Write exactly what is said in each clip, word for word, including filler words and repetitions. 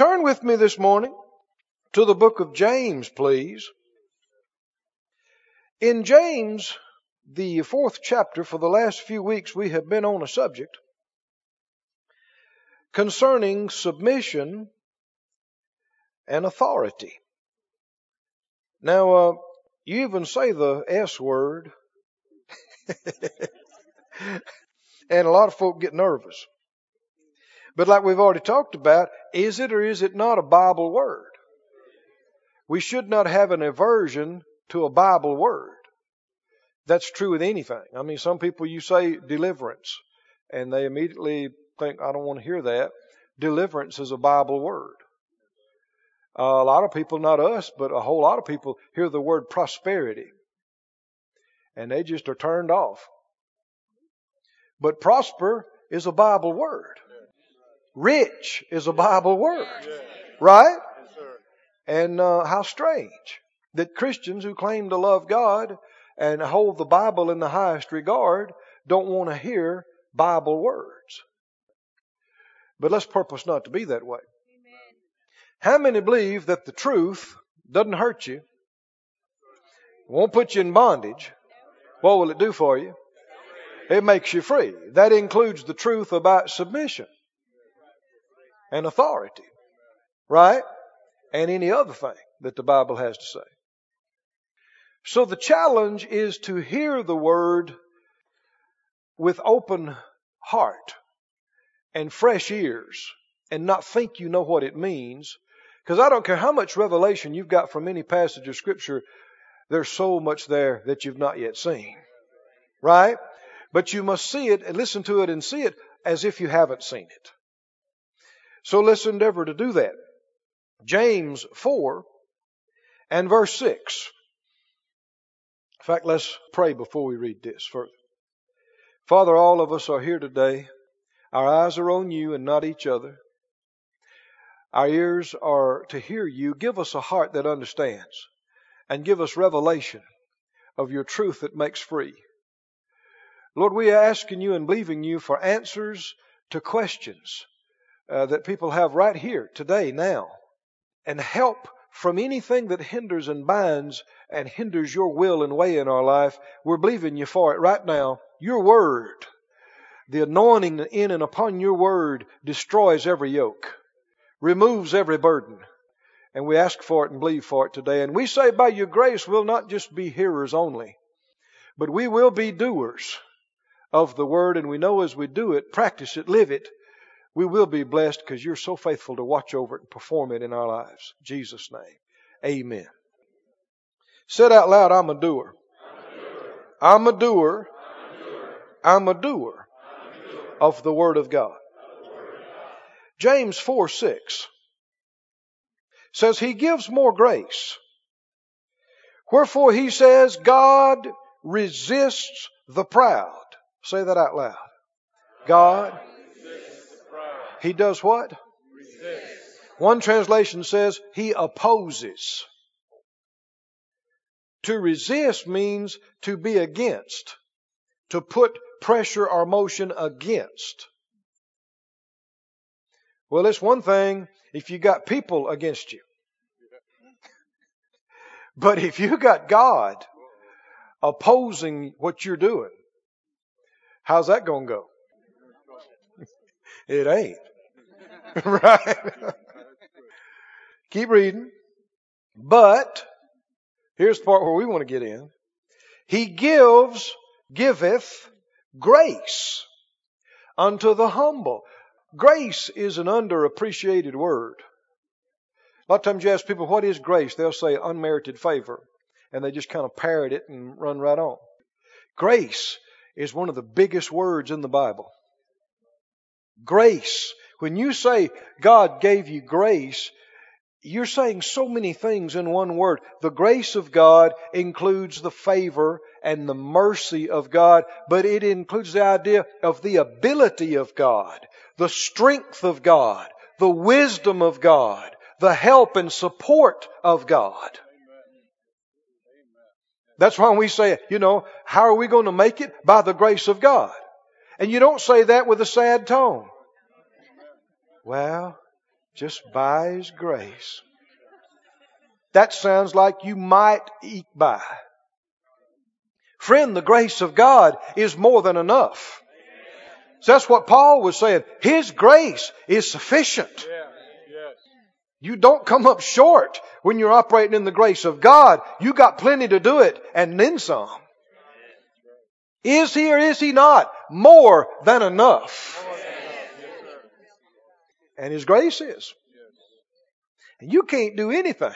Turn with me this morning to the book of James, please. In James, the fourth chapter, for the last few weeks, we have been on a subject concerning submission and authority. Now, uh, you even say the S word, and a lot of folk get nervous. But like we've already talked about, is it or is it not a Bible word? We should not have an aversion to a Bible word. That's true with anything. I mean, some people, you say deliverance, and they immediately think, I don't want to hear that. Deliverance is a Bible word. Uh, a lot of people, not us, but a whole lot of people hear the word prosperity, and they just are turned off. But prosper is a Bible word. Rich is a Bible word, right? Yes, sir. And uh, how strange that Christians who claim to love God and hold the Bible in the highest regard don't want to hear Bible words. But let's purpose not to be that way. Amen. How many believe that the truth doesn't hurt you, won't put you in bondage? What will it do for you? It makes you free. That includes the truth about submission and authority, right? And any other thing that the Bible has to say. So the challenge is to hear the word with open heart and fresh ears and not think you know what it means. Because I don't care how much revelation you've got from any passage of Scripture, there's so much there that you've not yet seen, right? But you must see it and listen to it and see it as if you haven't seen it. So let's endeavor to do that. James four and verse six. In fact, let's pray before we read this further. Father, all of us are here today. Our eyes are on you and not each other. Our ears are to hear you. Give us a heart that understands, and give us revelation of your truth that makes free. Lord, we are asking you and believing you for answers to questions Uh, that people have right here, today, now, and help from anything that hinders and binds and hinders your will and way in our life. We're believing you for it right now. Your word, the anointing in and upon your word, destroys every yoke, removes every burden, and we ask for it and believe for it today. And we say by your grace, we'll not just be hearers only, but we will be doers of the word, and we know as we do it, practice it, live it, we will be blessed because you're so faithful to watch over it and perform it in our lives. In Jesus' name, amen. Said out loud, I'm a doer. I'm a doer. I'm a doer of the Word of God. James four six says, He gives more grace. Wherefore he says, God resists the proud. Say that out loud. God He does what? Resists. One translation says he opposes. To resist means to be against, to put pressure or motion against. Well, it's one thing if you got people against you. But if you got God opposing what you're doing, how's that going to go? It ain't. Right? Keep reading. But here's the part where we want to get in. He gives, giveth grace unto the humble. Grace is an underappreciated word. A lot of times you ask people, what is grace? They'll say unmerited favor. And they just kind of parrot it and run right on. Grace is one of the biggest words in the Bible. Grace. When you say God gave you grace, you're saying so many things in one word. The grace of God includes the favor and the mercy of God, but it includes the idea of the ability of God, the strength of God, the wisdom of God, the help and support of God. That's why we say, you know, how are we going to make it? By the grace of God. And you don't say that with a sad tone. Well, Just by His grace. That sounds like you might eke by. Friend, the grace of God is more than enough. So that's what Paul was saying. His grace is sufficient. You don't come up short when you're operating in the grace of God. You got plenty to do it and then some. Is He or is He not more than enough? And His grace is. And you can't do anything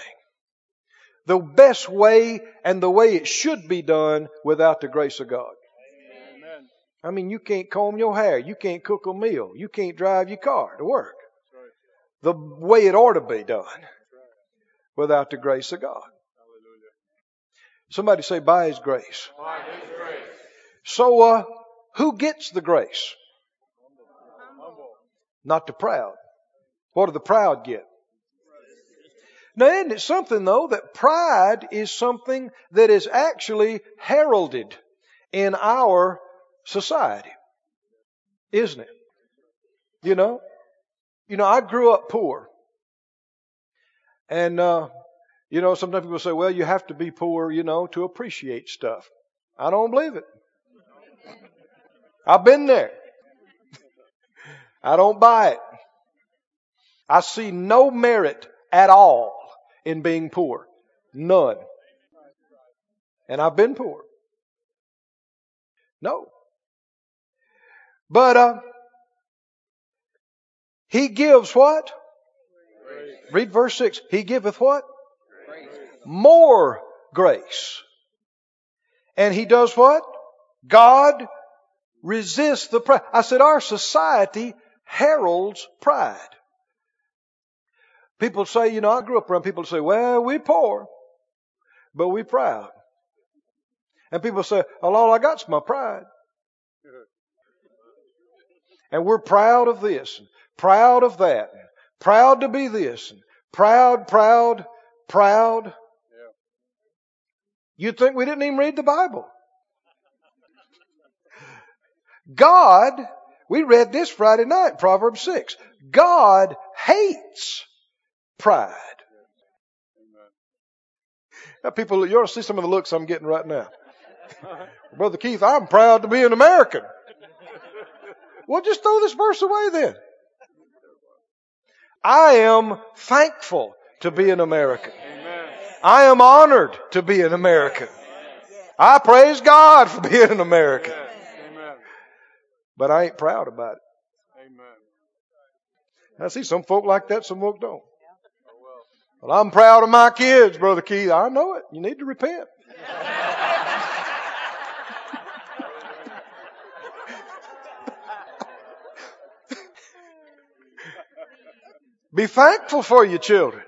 the best way and the way it should be done without the grace of God. Amen. I mean, you can't comb your hair. You can't cook a meal. You can't drive your car to work the way it ought to be done without the grace of God. Somebody say, by His grace. By His grace. So uh, who gets the grace? Humble. Not the proud. What do the proud get? Now, isn't it something, though, that pride is something that is actually heralded in our society? Isn't it? You know? You know, I grew up poor. And, uh, you know, sometimes people say, well, you have to be poor, you know, to appreciate stuff. I don't believe it. I've been there. I don't buy it. I see no merit at all in being poor. None. And I've been poor. No. But, uh, He gives what? Grace. Read verse six. He giveth what? Grace. More grace. And He does what? God resists the pride. I said our society heralds pride. People say, you know, I grew up around people say, well, we're poor, but we're proud. And people say, well, all I got's my pride. And we're proud of this. Proud of that. Proud to be this. Proud, proud, proud. Yeah. You'd think we didn't even read the Bible. God, we read this Friday night, Proverbs six. God hates pride. Now people, you ought to see some of the looks I'm getting right now. Brother Keith, I'm proud to be an American. Well, just throw this verse away then. I am thankful to be an American. Amen. I am honored to be an American. Amen. I praise God for being an American. Amen. But I ain't proud about it. Amen. I see some folk like that, some folk don't. Well, I'm proud of my kids, Brother Keith. I know it. You need to repent. Be thankful for your children.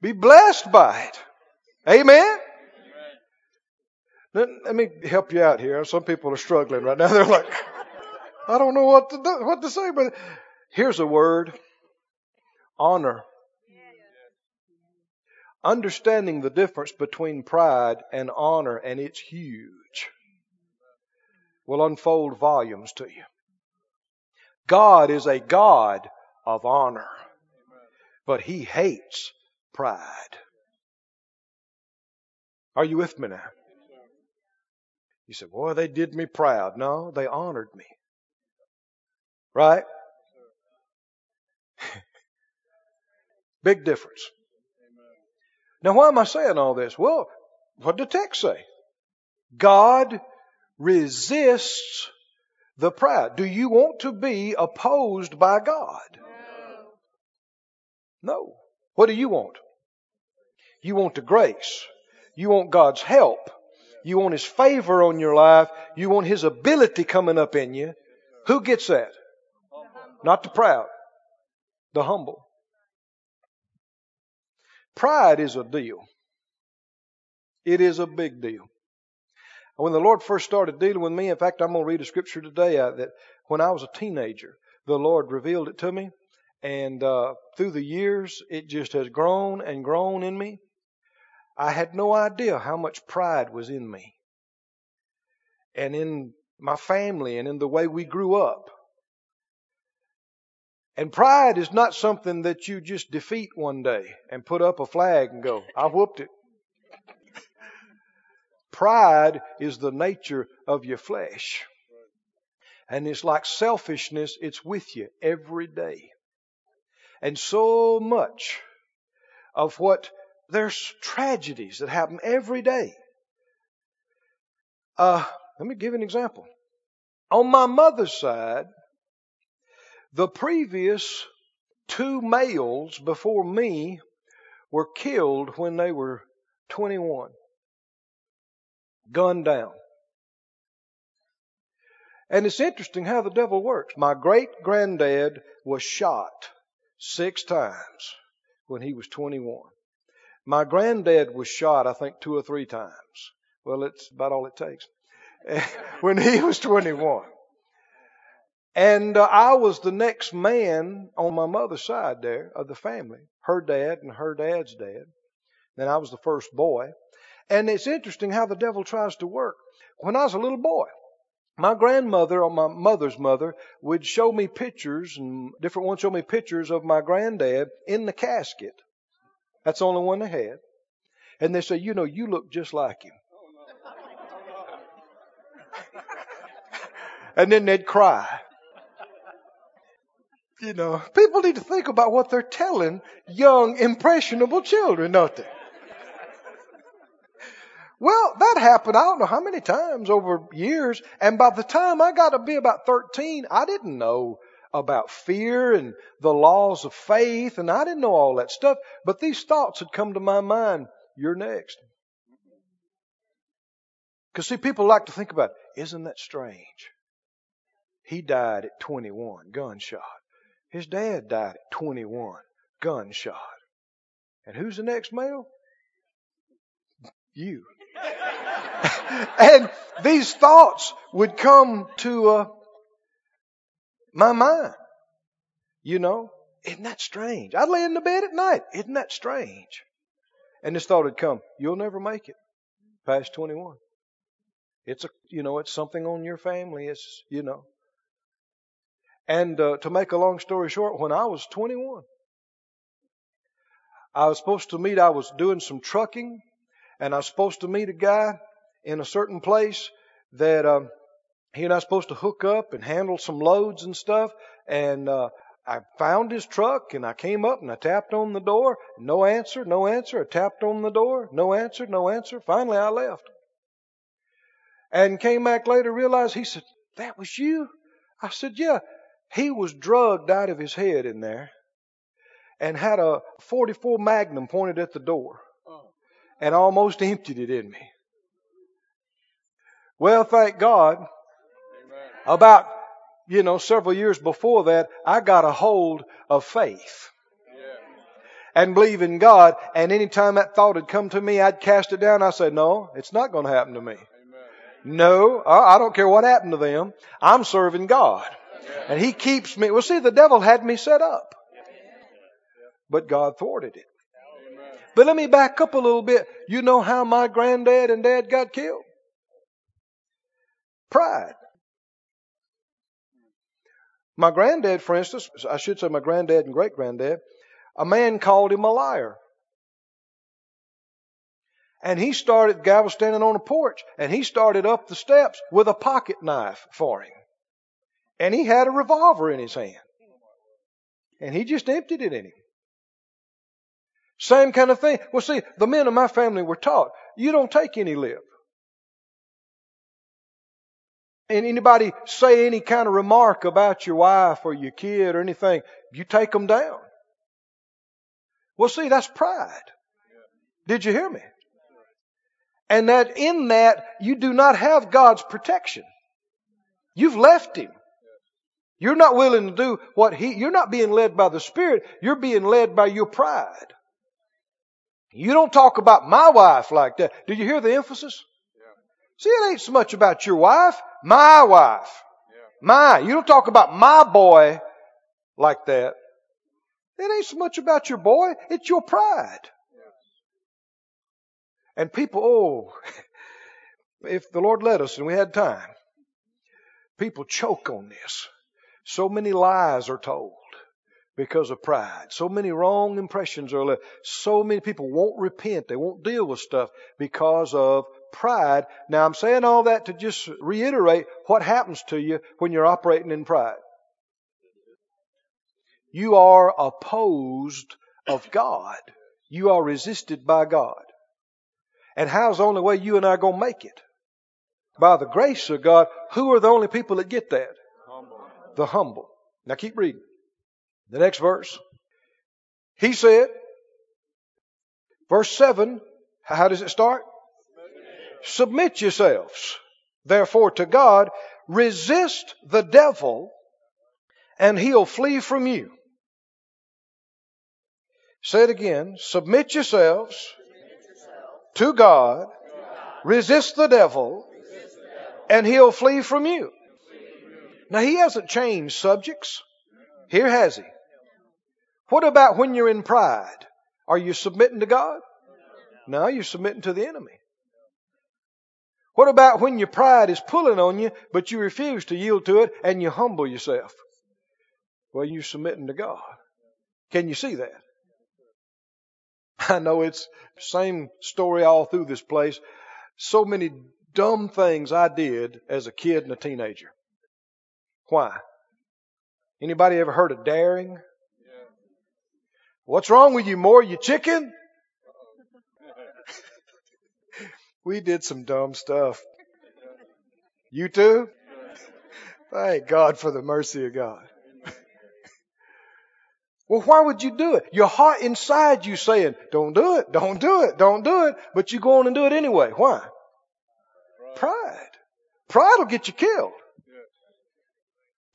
Be blessed by it. Amen? Let, let me help you out here. Some people are struggling right now. They're like, I don't know what to do, what to say, but here's a word. Honor. Understanding the difference between pride and honor, and it's huge, will unfold volumes to you. God is a God of honor, but He hates pride. Are you with me now? You said, boy, they did me proud. No, they honored me. Right? Big difference. Now, why am I saying all this? Well, what did the text say? God resists the proud. Do you want to be opposed by God? No. What do you want? You want the grace. You want God's help. You want His favor on your life. You want His ability coming up in you. Who gets that? Not the proud. The humble. Pride is a deal. It is a big deal. When the Lord first started dealing with me, in fact, I'm going to read a scripture today that when I was a teenager, the Lord revealed it to me. And uh, through the years, it just has grown and grown in me. I had no idea how much pride was in me and in my family and in the way we grew up. And pride is not something that you just defeat one day and put up a flag and go, I whooped it. Pride is the nature of your flesh. And it's like selfishness. It's with you every day. And so much of what, there's tragedies that happen every day. Uh, let me give an example. On my mother's side, the previous two males before me were killed when they were twenty-one. Gunned down. And it's interesting how the devil works. My great-granddad was shot six times when he was twenty-one. My granddad was shot, I think, two or three times. Well, it's about all it takes. When he was twenty-one. And uh, I was the next man on my mother's side there of the family, her dad and her dad's dad. Then I was the first boy. And it's interesting how the devil tries to work. When I was a little boy, my grandmother or my mother's mother would show me pictures, and different ones show me pictures of my granddad in the casket. That's the only one they had. And they say, you know, you look just like him. And then they'd cry. You know, people need to think about what they're telling young, impressionable children, don't they? Well, that happened, I don't know how many times over years. And by the time I got to be about thirteen, I didn't know about fear and the laws of faith. And I didn't know all that stuff. But these thoughts had come to my mind. You're next. Because, see, people like to think about, isn't that strange? He died at twenty-one, gunshot. His dad died at twenty-one, gunshot. And who's the next male? You. And these thoughts would come to uh, my mind. You know, isn't that strange? I'd lay in the bed at night. Isn't that strange? And this thought would come, you'll never make it past twenty-one. It's a, you know, it's something on your family. It's, you know. And uh, to make a long story short, when I was twenty-one, I was supposed to meet, I was doing some trucking, and I was supposed to meet a guy in a certain place that um, he and I were supposed to hook up and handle some loads and stuff. And uh, I found his truck, and I came up, and I tapped on the door. No answer, no answer. I tapped on the door. No answer, no answer. Finally, I left. And came back later, realized, he said, that was you? I said, yeah. He was drugged out of his head in there and had a forty-four Magnum pointed at the door and almost emptied it in me. Well, thank God. Amen. About, you know, several years before that, I got a hold of faith. And believe in God. And any time that thought had come to me, I'd cast it down. I said, no, it's not going to happen to me. No, I don't care what happened to them. I'm serving God. And he keeps me. Well, see, the devil had me set up. But God thwarted it. Amen. But let me back up a little bit. You know how my granddad and dad got killed? Pride. My granddad, for instance, I should say my granddad and great-granddad, a man called him a liar. And he started, the guy was standing on a porch, and he started up the steps with a pocket knife for him. And he had a revolver in his hand. And he just emptied it in him. Same kind of thing. Well, see, the men of my family were taught, you don't take any lip. And anybody say any kind of remark about your wife or your kid or anything, you take them down. Well, see, that's pride. Did you hear me? And that in that, you do not have God's protection. You've left him. You're not willing to do what he, you're not being led by the Spirit. You're being led by your pride. You don't talk about my wife like that. Do you hear the emphasis? Yeah. See, it ain't so much about your wife. My wife. Yeah. My. You don't talk about my boy like that. It ain't so much about your boy. It's your pride. And people, oh, if the Lord led us and we had time, people choke on this. So many lies are told. because of pride. So many wrong impressions are left. So many people won't repent. They won't deal with stuff because of pride. Now, I'm saying all that to just reiterate what happens to you when you're operating in pride. You are opposed of God. You are resisted by God. And how's the only way you and I are going to make it? By the grace of God. Who are the only people that get that? Humble. The humble. Now keep reading. The next verse. He said, verse seven, how does it start? Submit yourselves, therefore, to God. Resist the devil, and he'll flee from you. Say it again. Submit yourselves, Submit yourselves to God. To God. Resist the devil, Resist the devil. And he'll flee from you. Now, he hasn't changed subjects. Here has he. What about when you're in pride? Are you submitting to God? No, you're submitting to the enemy. What about when your pride is pulling on you, but you refuse to yield to it and you humble yourself? Well, you're submitting to God. Can you see that? I know it's the same story all through this place. So many dumb things I did as a kid and a teenager. Why? Anybody ever heard of daring? Yeah. What's wrong with you, Moore? You chicken? We did some dumb stuff. You too? Thank God for the mercy of God. Well, why would you do it? Your heart inside you saying, don't do it, don't do it, don't do it. But you go on and do it anyway. Why? Pride. Pride will get you killed.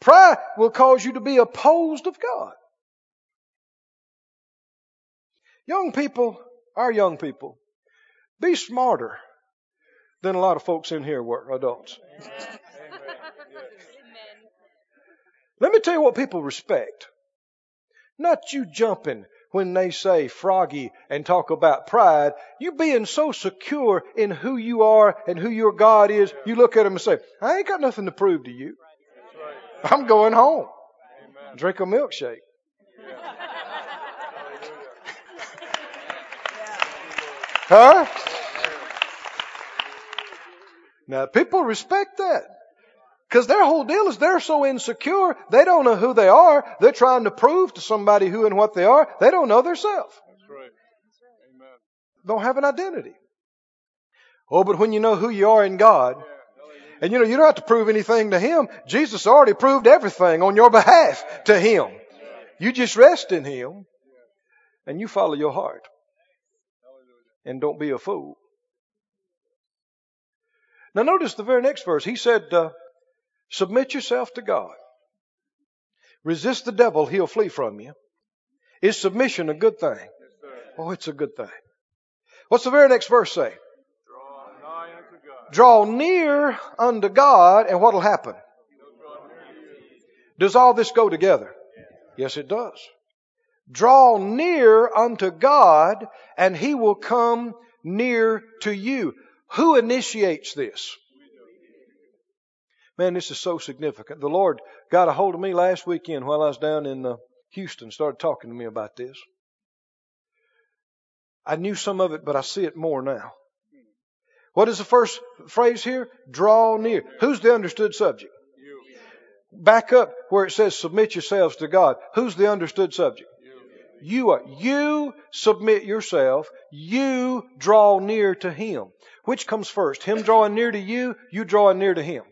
Pride will cause you to be opposed of God. Young people, our young people, be smarter than a lot of folks in here were, adults. Amen. Let me tell you what people respect. Not you jumping when they say froggy and talk about pride. You being so secure in who you are and who your God is, you look at them and say, I ain't got nothing to prove to you. I'm going home. Amen. Drink a milkshake. Yeah. Huh? Now, people respect that. Because their whole deal is they're so insecure, they don't know who they are. They're trying to prove to somebody who and what they are. They don't know their self. That's right. Amen. Don't have an identity. Oh, but when you know who you are in God, and you know, you don't have to prove anything to Him. Jesus already proved everything on your behalf to Him. You just rest in Him, and you follow your heart. And don't be a fool. Now notice the very next verse. He said, uh, submit yourself to God. Resist the devil. He'll flee from you. Is submission a good thing? Yes, oh, it's a good thing. What's the very next verse say? Draw nigh unto God. Draw near unto God, and what will happen? Does all this go together? Yes, yes it does. Draw near unto God, and He will come near to you. Who initiates this? Man, this is so significant. The Lord got a hold of me last weekend while I was down in uh, Houston, started talking to me about this. I knew some of it, but I see it more now. What is the first phrase here? Draw near. Who's the understood subject? Back up where it says submit yourselves to God. Who's the understood subject? You are. You submit yourself. You draw near to Him. Which comes first? Him drawing near to you, you drawing near to Him.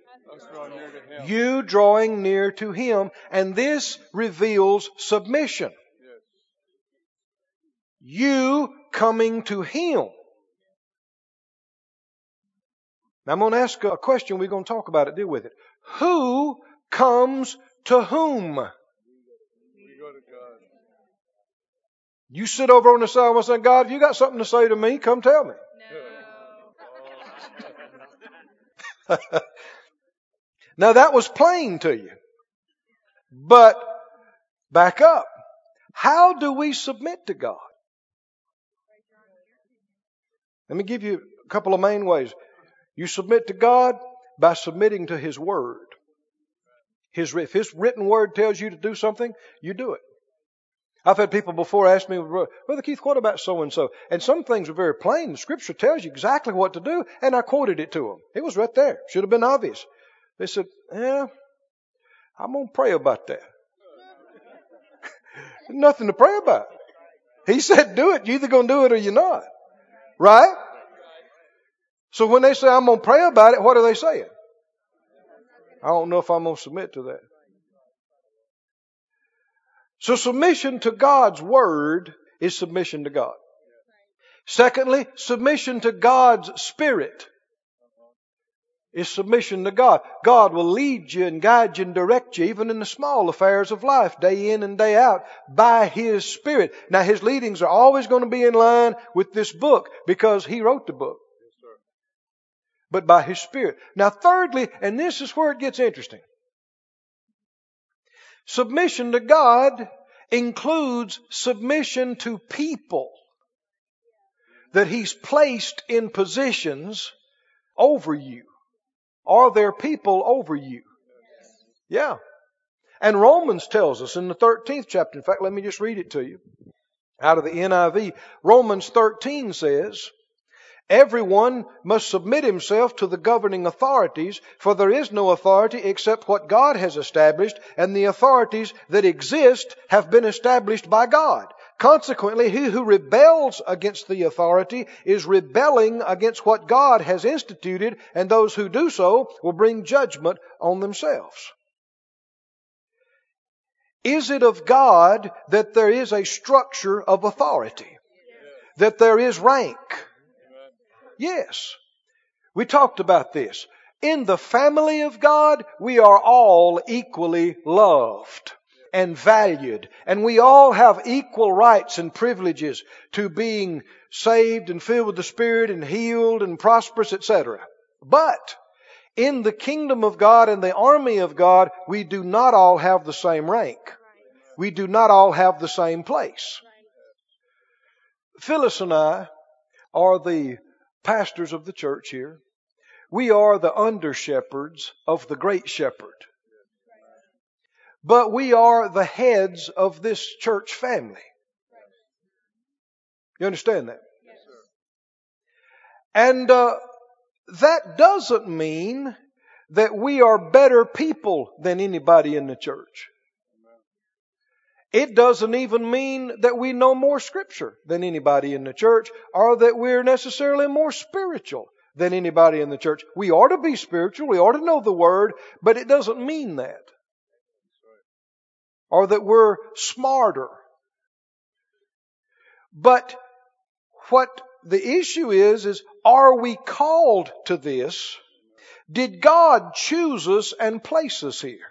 Drawing near to Him. You drawing near to Him. And this reveals submission. Yes. You coming to Him. Now I'm going to ask a question. We're going to talk about it. Deal with it. Who comes to whom? We go to God. You sit over on the side and say, God, if you got something to say to me, come tell me. No. Now that was plain to you. But back up. How do we submit to God? Let me give you a couple of main ways. You submit to God by submitting to His Word. His, if His written Word tells you to do something, you do it. I've had people before ask me, Brother Keith, what about so-and-so? And some things are very plain. The Scripture tells you exactly what to do, and I quoted it to them. It was right there. Should have been obvious. They said, yeah, I'm going to pray about that. Nothing to pray about. He said, do it. You're either going to do it or you're not. Right? So when they say, I'm going to pray about it, what are they saying? I don't know if I'm going to submit to that. So submission to God's word is submission to God. Secondly, submission to God's spirit is submission to God. God will lead you and guide you and direct you even in the small affairs of life, day in and day out, by His Spirit. Now, His leadings are always going to be in line with this book because He wrote the book. Yes, sir. But by His Spirit. Now, thirdly, and this is where it gets interesting. Submission to God includes submission to people that He's placed in positions over you. Are there people over you? Yes. Yeah. And Romans tells us in the thirteenth chapter. In fact, let me just read it to you out of the N I V. Romans thirteen says, everyone must submit himself to the governing authorities, for there is no authority except what God has established, and the authorities that exist have been established by God. Consequently, he who rebels against the authority is rebelling against what God has instituted, and those who do so will bring judgment on themselves. Is it of God that there is a structure of authority? Yes. That there is rank? Amen. Yes. We talked about this. In the family of God, we are all equally loved and valued, and we all have equal rights and privileges to being saved and filled with the Spirit and healed and prosperous, et cetera. But in the kingdom of God and the army of God, we do not all have the same rank. We do not all have the same place. Phyllis and I are the pastors of the church here. We are the under shepherds of the great shepherd. But we are the heads of this church family. You understand that? Yes. And uh, that doesn't mean that we are better people than anybody in the church. It doesn't even mean that we know more Scripture than anybody in the church, or that we're necessarily more spiritual than anybody in the church. We ought to be spiritual. We ought to know the Word, but it doesn't mean that. Or that we're smarter. But what the issue is, is are we called to this? Did God choose us and place us here?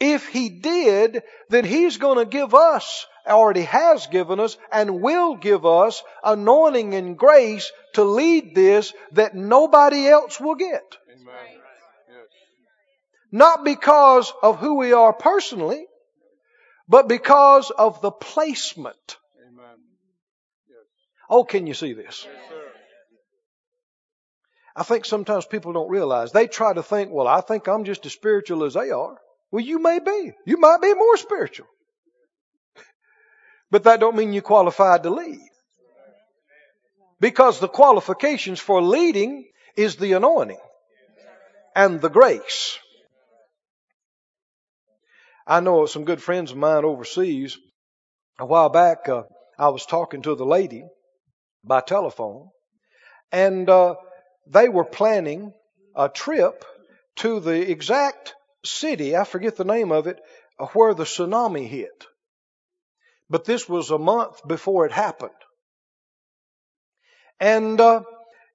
Yes. If He did, then He's going to give us, already has given us, and will give us anointing and grace to lead this that nobody else will get. Amen. Not because of who we are personally, but because of the placement. Amen. Yes. Oh, can you see this? Yes, sir. I think sometimes people don't realize. They try to think, well, I think I'm just as spiritual as they are. Well, you may be. You might be more spiritual. But that don't mean you're qualified to lead. Because the qualifications for leading is the anointing and the grace. I know some good friends of mine overseas. A while back, uh, I was talking to the lady by telephone, and uh, they were planning a trip to the exact city, I forget the name of it, where the tsunami hit. But this was a month before it happened. And uh,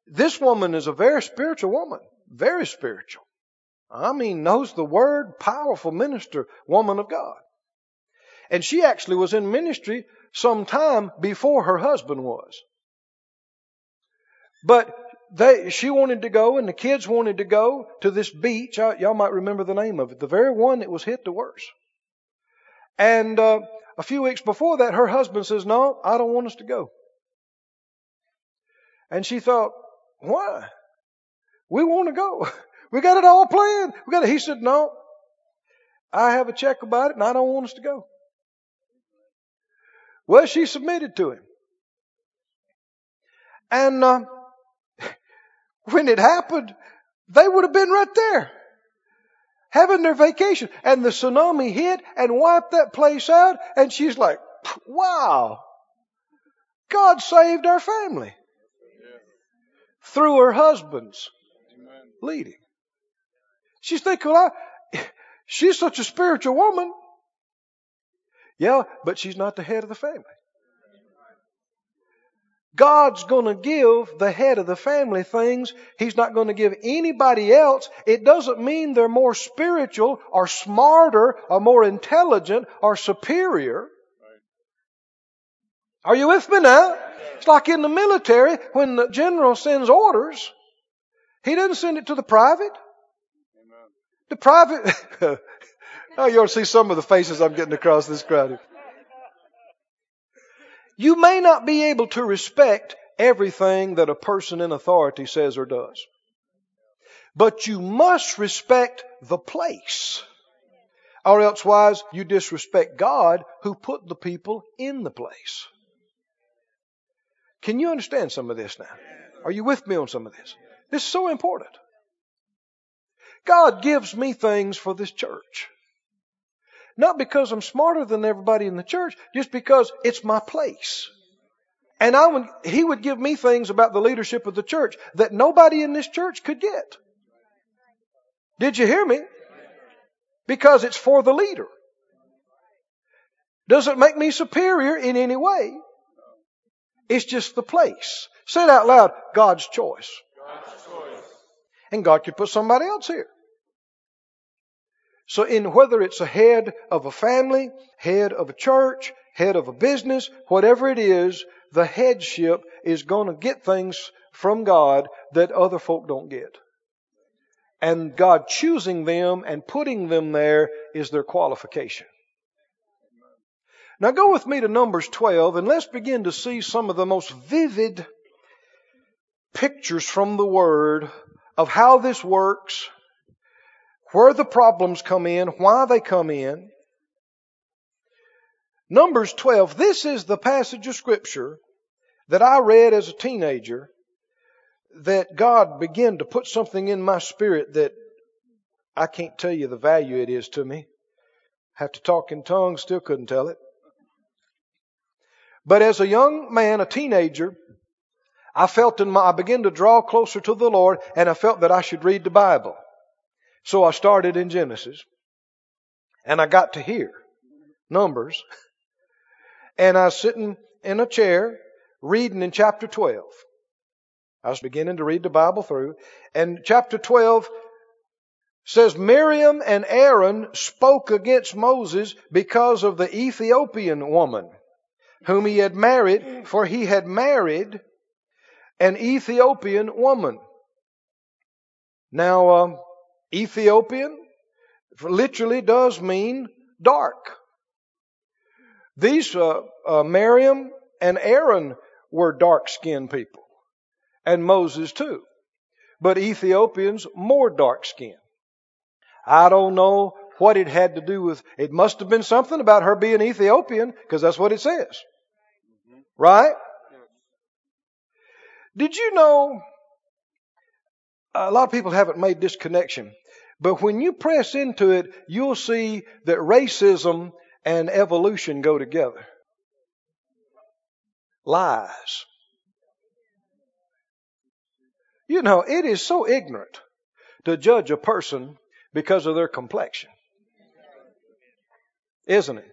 this woman is a very spiritual woman, very spiritual. I mean, knows the Word, powerful minister, woman of God. And she actually was in ministry some time before her husband was. But they, she wanted to go, and the kids wanted to go to this beach. I, y'all might remember the name of it. The very one that was hit the worst. And uh, a few weeks before that, her husband says, no, I don't want us to go. And she thought, why? We want to go. We got it all planned. We got it. He said, no, I have a check about it and I don't want us to go. Well, she submitted to him. And uh, when it happened, they would have been right there, having their vacation. And the tsunami hit and wiped that place out. And she's like, wow, God saved our family. Yeah. Through her husband's Amen. Leading. She's thinking, well, I, she's such a spiritual woman. Yeah, but she's not the head of the family. God's going to give the head of the family things He's not going to give anybody else. It doesn't mean they're more spiritual or smarter or more intelligent or superior. Are you with me now? It's like in the military when the general sends orders. He doesn't send it to the private. The private... Oh, you ought to see some of the faces I'm getting across this crowd. You may not be able to respect everything that a person in authority says or does. But you must respect the place. Or elsewise, you disrespect God who put the people in the place. Can you understand some of this now? Are you with me on some of this? This is so important. God gives me things for this church. Not because I'm smarter than everybody in the church, just because it's my place. And I would, he would give me things about the leadership of the church that nobody in this church could get. Did you hear me? Because it's for the leader. Doesn't make me superior in any way. It's just the place. Say it out loud, God's choice. God's choice. And God could put somebody else here. So in whether it's a head of a family, head of a church, head of a business, whatever it is, the headship is going to get things from God that other folk don't get. And God choosing them and putting them there is their qualification. Now go with me to Numbers twelve and let's begin to see some of the most vivid pictures from the Word of how this works. Where the problems come in, why they come in. Numbers twelve, this is the passage of Scripture that I read as a teenager that God began to put something in my spirit that I can't tell you the value it is to me. Have to talk in tongues, still couldn't tell it. But as a young man, a teenager, I felt in my, I began to draw closer to the Lord and I felt that I should read the Bible. So I started in Genesis and I got to here, Numbers. And I was sitting in a chair reading in chapter twelve. I was beginning to read the Bible through. And chapter twelve says, Miriam and Aaron spoke against Moses because of the Ethiopian woman whom he had married, for he had married an Ethiopian woman. Now, um, Ethiopian literally does mean dark. These, uh, uh, Miriam and Aaron were dark-skinned people. And Moses too. But Ethiopians more dark-skinned. I don't know what it had to do with. It must have been something about her being Ethiopian because that's what it says. Right? Did you know? A lot of people haven't made this connection. But when you press into it, you'll see that racism and evolution go together. Lies. You know, it is so ignorant to judge a person because of their complexion. Isn't it?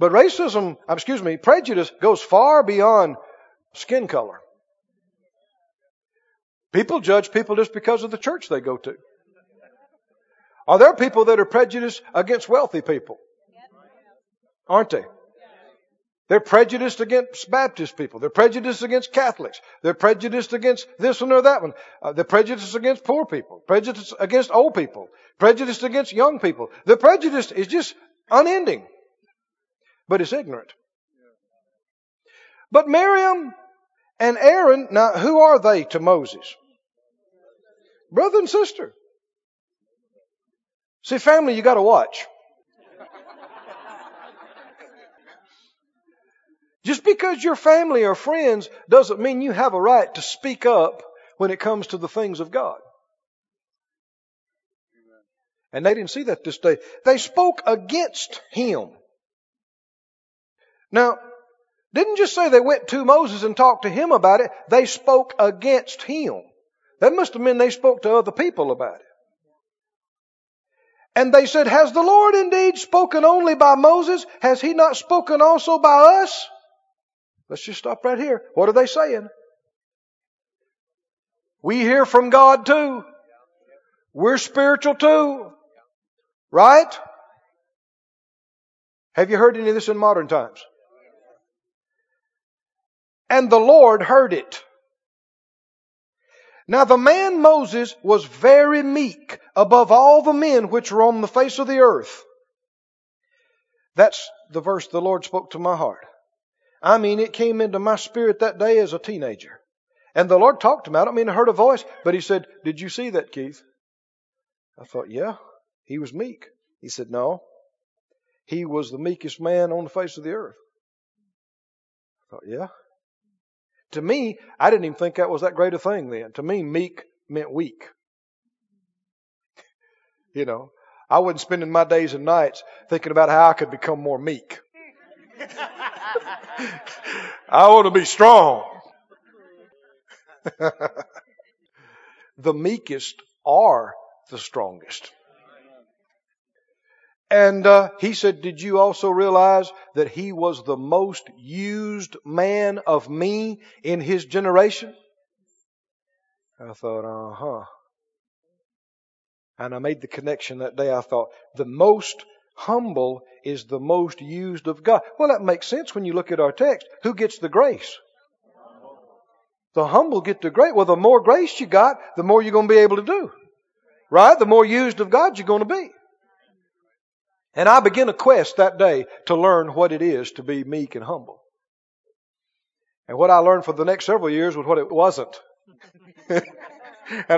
But racism, excuse me, prejudice goes far beyond skin color. People judge people just because of the church they go to. Are there people that are prejudiced against wealthy people? Aren't they? They're prejudiced against Baptist people. They're prejudiced against Catholics. They're prejudiced against this one or that one. Uh, they're prejudiced against poor people. Prejudiced against old people. Prejudiced against young people. The prejudice is just unending. But it's ignorant. But Miriam and Aaron, now who are they to Moses? Brother and sister. See, family, you got to watch. Just because you're family or friends doesn't mean you have a right to speak up when it comes to the things of God. And they didn't see that this day. They spoke against him. Now, didn't just say they went to Moses and talked to him about it. They spoke against him. That must have meant they spoke to other people about it. And they said, has the Lord indeed spoken only by Moses? Has he not spoken also by us? Let's just stop right here. What are they saying? We hear from God too. We're spiritual too. Right? Have you heard any of this in modern times? And the Lord heard it. Now the man Moses was very meek above all the men which were on the face of the earth. That's the verse the Lord spoke to my heart. I mean, it came into my spirit that day as a teenager. And the Lord talked to me. I don't mean I heard a voice, but he said, did you see that, Keith? I thought, yeah, he was meek. He said, no, he was the meekest man on the face of the earth. I thought, yeah. To me, I didn't even think that was that great a thing then. To me, meek meant weak. You know, I wasn't spending my days and nights thinking about how I could become more meek. I want to be strong. The meekest are the strongest. And uh, he said, did you also realize that he was the most used man of me in his generation? I thought, uh-huh. And I made the connection that day. I thought, the most humble is the most used of God. Well, that makes sense when you look at our text. Who gets the grace? The humble get the grace. Well, the more grace you got, the more you're going to be able to do. Right? The more used of God you're going to be. And I began a quest that day to learn what it is to be meek and humble. And what I learned for the next several years was what it wasn't. And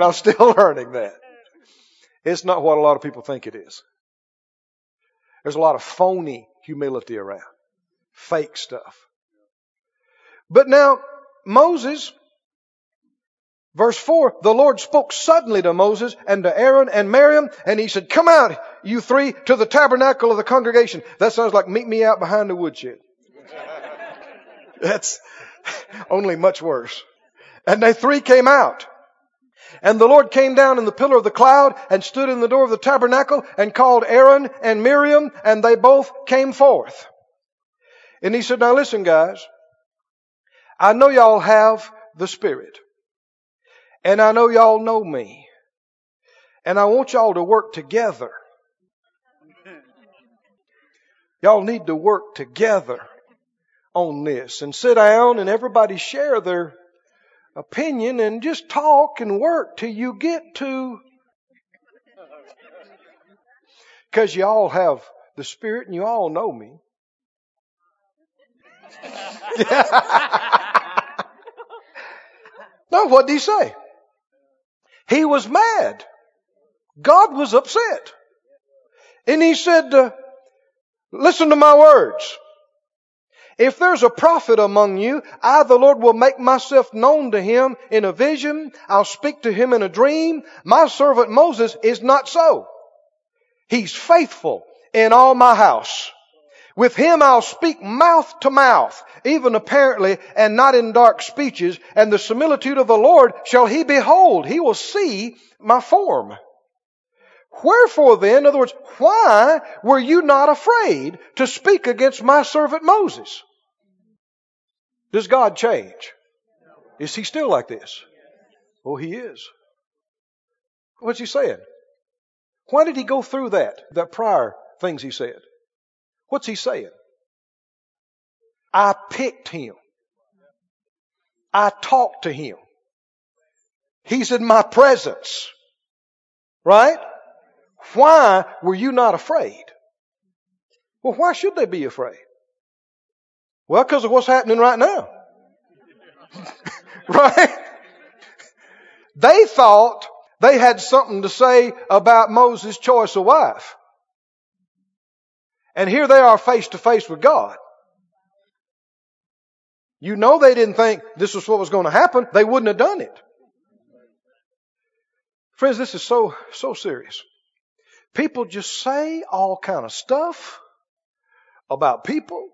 I'm still learning that. It's not what a lot of people think it is. There's a lot of phony humility around. Fake stuff. But now, Moses, verse four, the Lord spoke suddenly to Moses and to Aaron and Miriam, and he said, come out, you three, to the tabernacle of the congregation. That sounds like meet me out behind the woodshed. That's only much worse. And they three came out. And the Lord came down in the pillar of the cloud and stood in the door of the tabernacle and called Aaron and Miriam, and they both came forth. And he said, now listen, guys, I know y'all have the Spirit. And I know y'all know me. And I want y'all to work together. Y'all need to work together on this and sit down and everybody share their opinion and just talk and work till you get to. Because you all have the Spirit and you all know me. No, what did he say? He was mad. God was upset. And he said, uh, listen to my words. If there's a prophet among you, I, the Lord, will make myself known to him in a vision. I'll speak to him in a dream. My servant Moses is not so. He's faithful in all my house. With him I'll speak mouth to mouth, even apparently, and not in dark speeches. And the similitude of the Lord shall he behold. He will see my form. Wherefore then, in other words, why were you not afraid to speak against my servant Moses? Does God change? Is he still like this? Oh, he is. What's he saying? Why did he go through that, that prior things he said? What's he saying? I picked him. I talked to him. He's in my presence. Right? Why were you not afraid? Well, why should they be afraid? Well, because of what's happening right now. Right? They thought they had something to say about Moses' choice of wife. And here they are face to face with God. You know they didn't think this was what was going to happen. They wouldn't have done it. Friends, this is so, so serious. People just say all kind of stuff about people,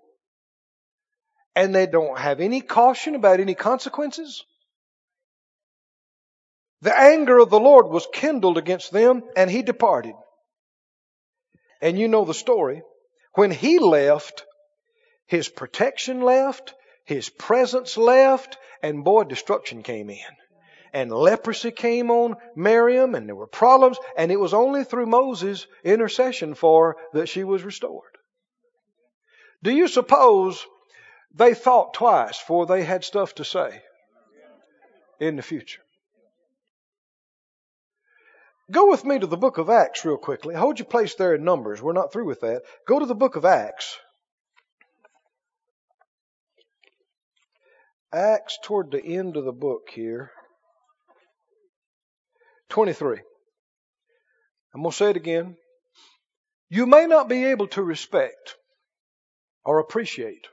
and they don't have any caution about any consequences. The anger of the Lord was kindled against them, and he departed. And you know the story. When he left, his protection left, his presence left, and boy, destruction came in. And leprosy came on Miriam, and there were problems, and it was only through Moses' intercession for her that she was restored. Do you suppose they thought twice before they had stuff to say in the future? Go with me to the book of Acts real quickly. Hold your place there in Numbers. We're not through with that. Go to the book of Acts. Acts toward the end of the book here. twenty-three. I'm going to say it again. You may not be able to respect or appreciate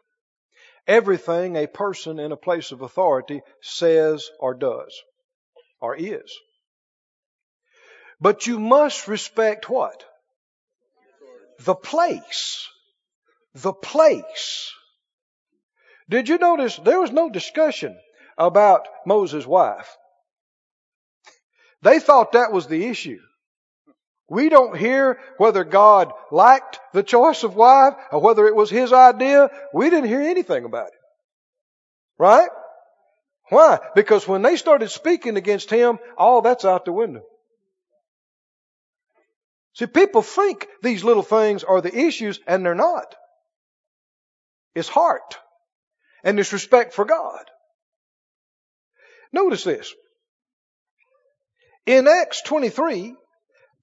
everything a person in a place of authority says or does or is. But you must respect what? The place. The place. Did you notice there was no discussion about Moses' wife? They thought that was the issue. We don't hear whether God liked the choice of wife or whether it was his idea. We didn't hear anything about it. Right? Why? Because when they started speaking against him, all that's out the window. See, people think these little things are the issues, and they're not. It's heart. And it's respect for God. Notice this. In Acts twenty-three,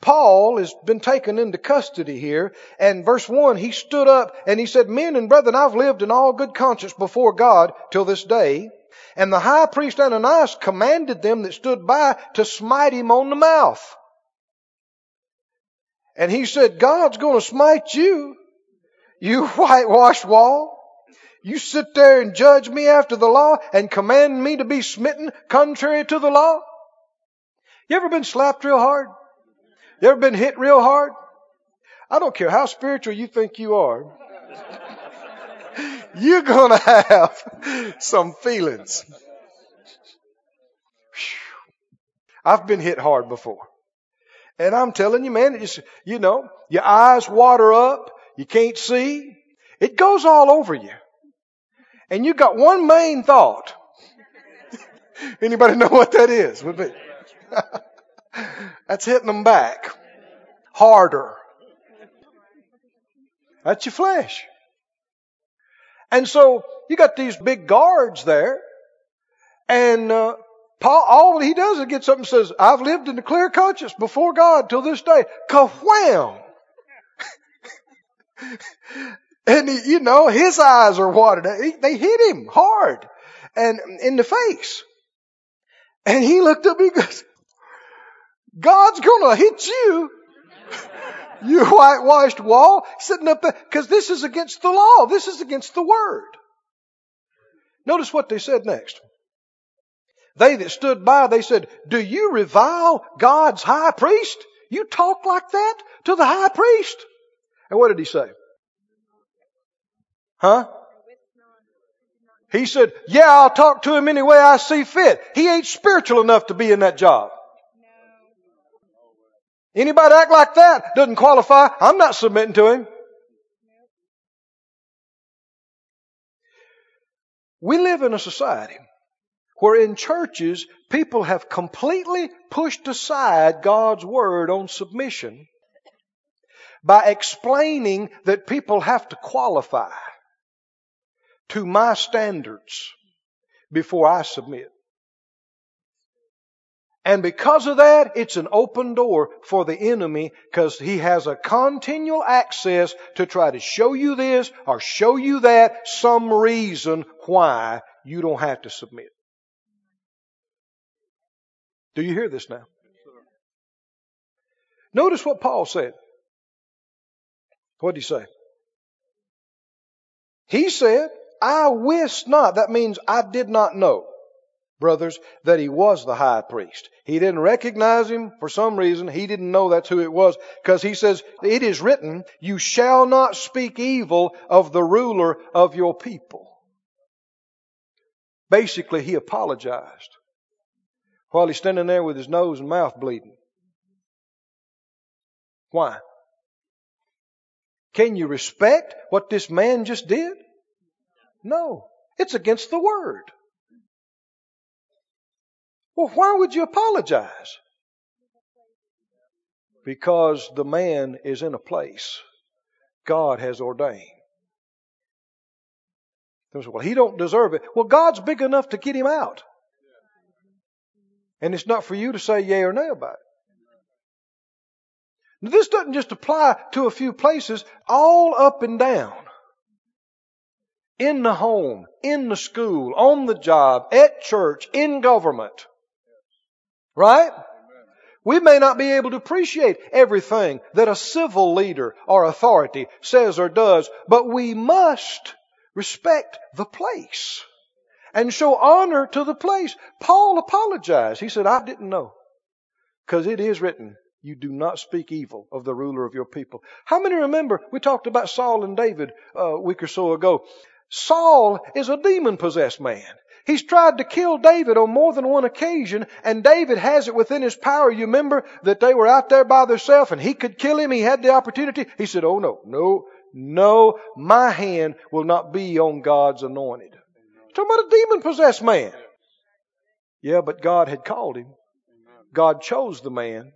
Paul has been taken into custody here. And verse one, he stood up and he said, "Men and brethren, I've lived in all good conscience before God till this day. And the high priest Ananias commanded them that stood by to smite him on the mouth. And he said, God's going to smite you, you whitewashed wall. You sit there and judge me after the law and command me to be smitten contrary to the law." You ever been slapped real hard? You ever been hit real hard? I don't care how spiritual you think you are. You're going to have some feelings. I've been hit hard before. And I'm telling you, man, it's, you know, your eyes water up. You can't see. It goes all over you. And you got one main thought. Anybody know what that is? That's hitting them back. Harder. That's your flesh. And so you got these big guards there. And uh, Paul, all he does is gets up and says, "I've lived in the clear conscience before God till this day." Ka-wham! And, he, you know, his eyes are watered. They, they hit him hard and in the face. And he looked up and he goes, "God's going to hit you, you whitewashed wall," sitting up there, because this is against the law. This is against the word. Notice what they said next. They that stood by, they said, "Do you revile God's high priest? You talk like that to the high priest." And what did he say? Huh? He said, "Yeah, I'll talk to him any way I see fit." He ain't spiritual enough to be in that job. Anybody act like that doesn't qualify. I'm not submitting to him. We live in a society where in churches, people have completely pushed aside God's word on submission by explaining that people have to qualify to my standards before I submit. And because of that, it's an open door for the enemy, because he has a continual access to try to show you this or show you that, some reason why you don't have to submit. Do you hear this now? Notice what Paul said. What did he say? He said, I wist not. That means I did not know, brothers, that he was the high priest. He didn't recognize him for some reason. He didn't know that's who it was, because he says, it is written, you shall not speak evil of the ruler of your people. Basically, he apologized while he's standing there with his nose and mouth bleeding. Why? Can you respect what this man just did? No, it's against the word. Well, why would you apologize? Because the man is in a place God has ordained. Well, he don't deserve it. Well, God's big enough to get him out. And it's not for you to say yay or nay about it. Now, this doesn't just apply to a few places, all up and down. In the home, in the school, on the job, at church, in government. Right? We may not be able to appreciate everything that a civil leader or authority says or does, but we must respect the place and show honor to the place. Paul apologized. He said, I didn't know, because it is written, you do not speak evil of the ruler of your people. How many remember we talked about Saul and David a week or so ago? Saul is a demon-possessed man. He's tried to kill David on more than one occasion, and David has it within his power. You remember that they were out there by themselves, and he could kill him. He had the opportunity. He said, oh, no, no, no, my hand will not be on God's anointed. He's talking about a demon-possessed man. Yeah, but God had called him. God chose the man,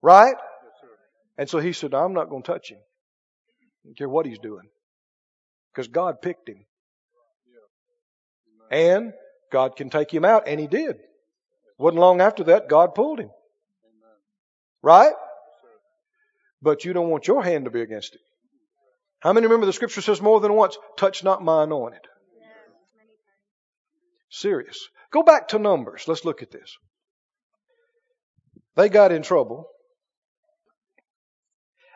right? And so he said, I'm not going to touch him. I don't care what he's doing, because God picked him. And God can take him out, and he did. Wasn't long after that, God pulled him. Right? But you don't want your hand to be against it. How many remember the scripture says more than once, touch not my anointed? Serious. Go back to Numbers. Let's look at this. They got in trouble.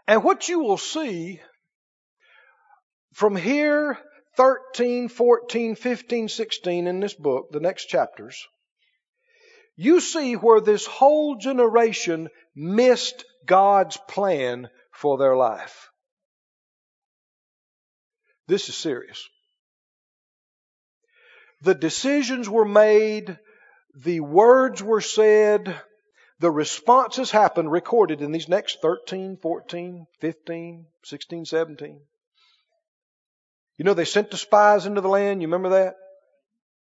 And what you will see from here, thirteen, fourteen, fifteen, sixteen in this book, the next chapters, you see where this whole generation missed God's plan for their life. This is serious. The decisions were made, the words were said, the responses happened, recorded in these next thirteen, fourteen, fifteen, sixteen, seventeen. You know, they sent the spies into the land. You remember that?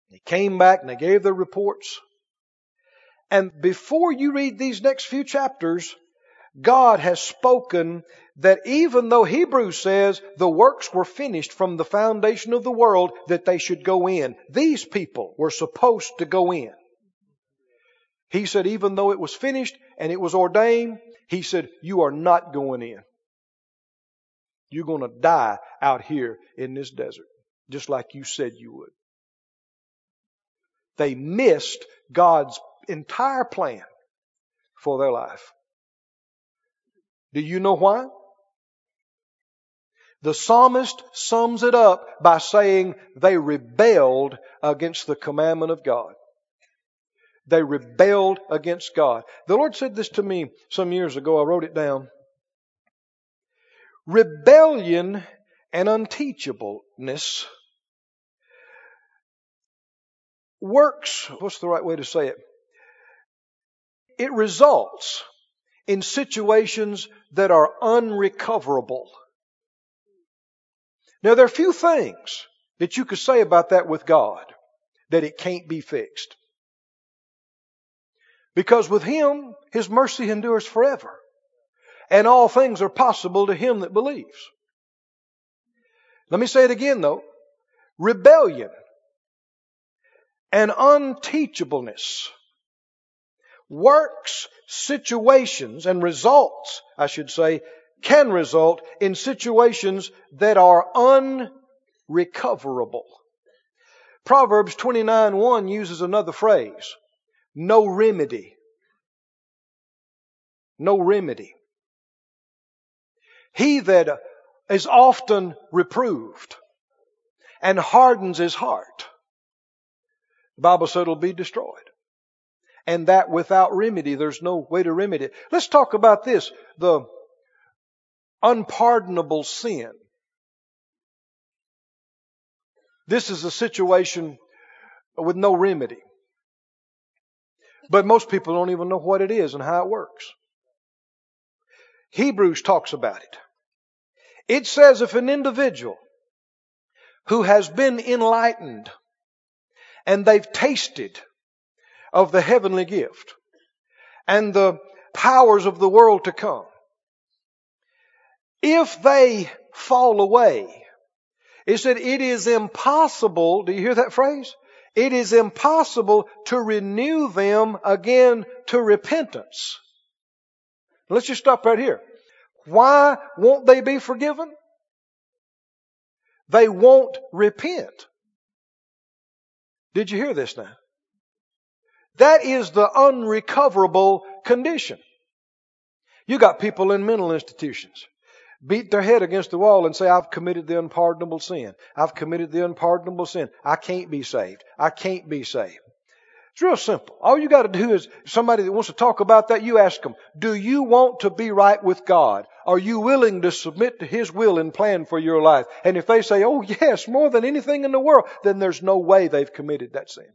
They came back and they gave their reports. And before you read these next few chapters, God has spoken that even though Hebrews says the works were finished from the foundation of the world, that they should go in. These people were supposed to go in. He said, even though it was finished and it was ordained, he said, you are not going in. You're going to die out here in this desert, just like you said you would. They missed God's entire plan for their life. Do you know why? The psalmist sums it up by saying they rebelled against the commandment of God. They rebelled against God. The Lord said this to me some years ago. I wrote it down. Rebellion and unteachableness works, what's the right way to say it? It results in situations that are unrecoverable. Now, there are few things that you could say about that with God, that it can't be fixed. Because with Him, His mercy endures forever. And all things are possible to him that believes. Let me say it again, though. Rebellion and unteachableness works, situations, and results, I should say, can result in situations that are unrecoverable. Proverbs twenty-nine one uses another phrase, no remedy. No remedy. He that is often reproved and hardens his heart, the Bible said it'll be destroyed. And that without remedy, there's no way to remedy it. Let's talk about this, the unpardonable sin. This is a situation with no remedy. But most people don't even know what it is and how it works. Hebrews talks about it. It says if an individual who has been enlightened and they've tasted of the heavenly gift and the powers of the world to come, if they fall away, it said it is impossible, do you hear that phrase? It is impossible to renew them again to repentance. Let's just stop right here. Why won't they be forgiven? They won't repent. Did you hear this now? That is the unrecoverable condition. You got people in mental institutions beat their head against the wall and say, I've committed the unpardonable sin. I've committed the unpardonable sin. I can't be saved. I can't be saved. It's real simple. All you got to do is somebody that wants to talk about that, you ask them, do you want to be right with God? Are you willing to submit to His will and plan for your life? And if they say, oh yes, more than anything in the world, then there's no way they've committed that sin.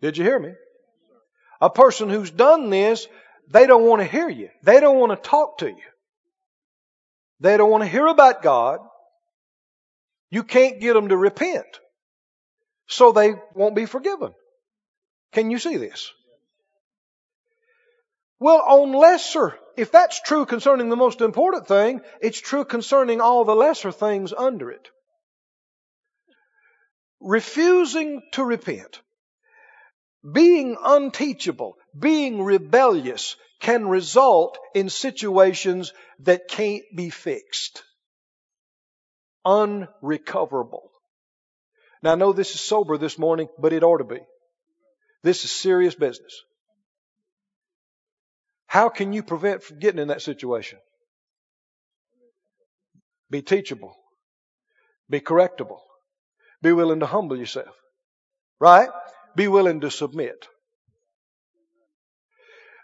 Did you hear me? A person who's done this, they don't want to hear you. They don't want to talk to you. They don't want to hear about God. You can't get them to repent. So they won't be forgiven. Can you see this? Well, on lesser, if that's true concerning the most important thing, it's true concerning all the lesser things under it. Refusing to repent, being unteachable, being rebellious can result in situations that can't be fixed. Unrecoverable. Now, I know this is sober this morning, but it ought to be. This is serious business. How can you prevent from getting in that situation? Be teachable. Be correctable. Be willing to humble yourself. Right? Be willing to submit.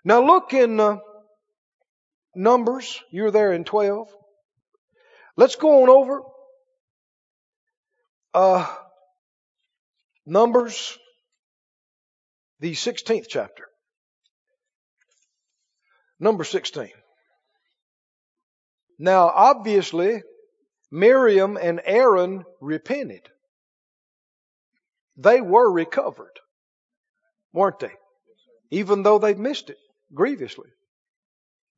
Now look in uh, Numbers. You're there in twelve. Let's go on over. Uh... Numbers, the sixteenth chapter. Number sixteen. Now, obviously, Miriam and Aaron repented. They were recovered, weren't they? Even though they missed it grievously,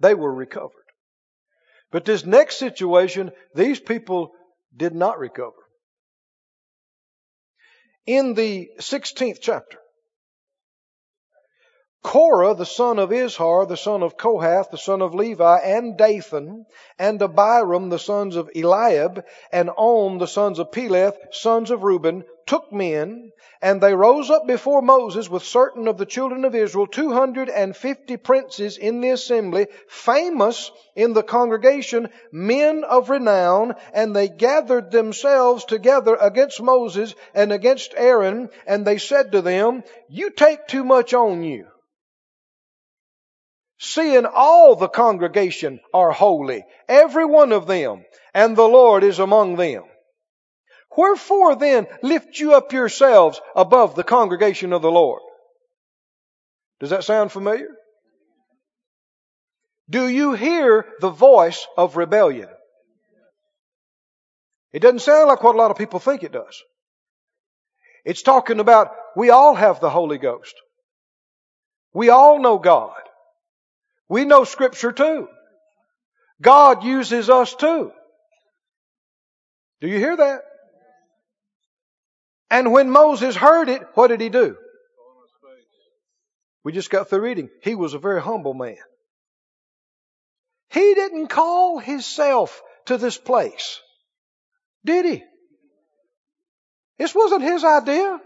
they were recovered. But this next situation, these people did not recover. In the sixteenth chapter, Korah, the son of Izhar, the son of Kohath, the son of Levi, and Dathan, and Abiram, the sons of Eliab, and On, the sons of Peleth, sons of Reuben, took men, and they rose up before Moses with certain of the children of Israel, two hundred and fifty princes in the assembly, famous in the congregation, men of renown, and they gathered themselves together against Moses and against Aaron, and they said to them, you take too much on you, seeing all the congregation are holy, every one of them, and the Lord is among them. Wherefore then lift you up yourselves above the congregation of the Lord? Does that sound familiar? Do you hear the voice of rebellion? It doesn't sound like what a lot of people think it does. It's talking about we all have the Holy Ghost. We all know God. We know Scripture too. God uses us too. Do you hear that? And when Moses heard it, what did he do? We just got through reading. He was a very humble man. He didn't call himself to this place, did he? This wasn't his idea.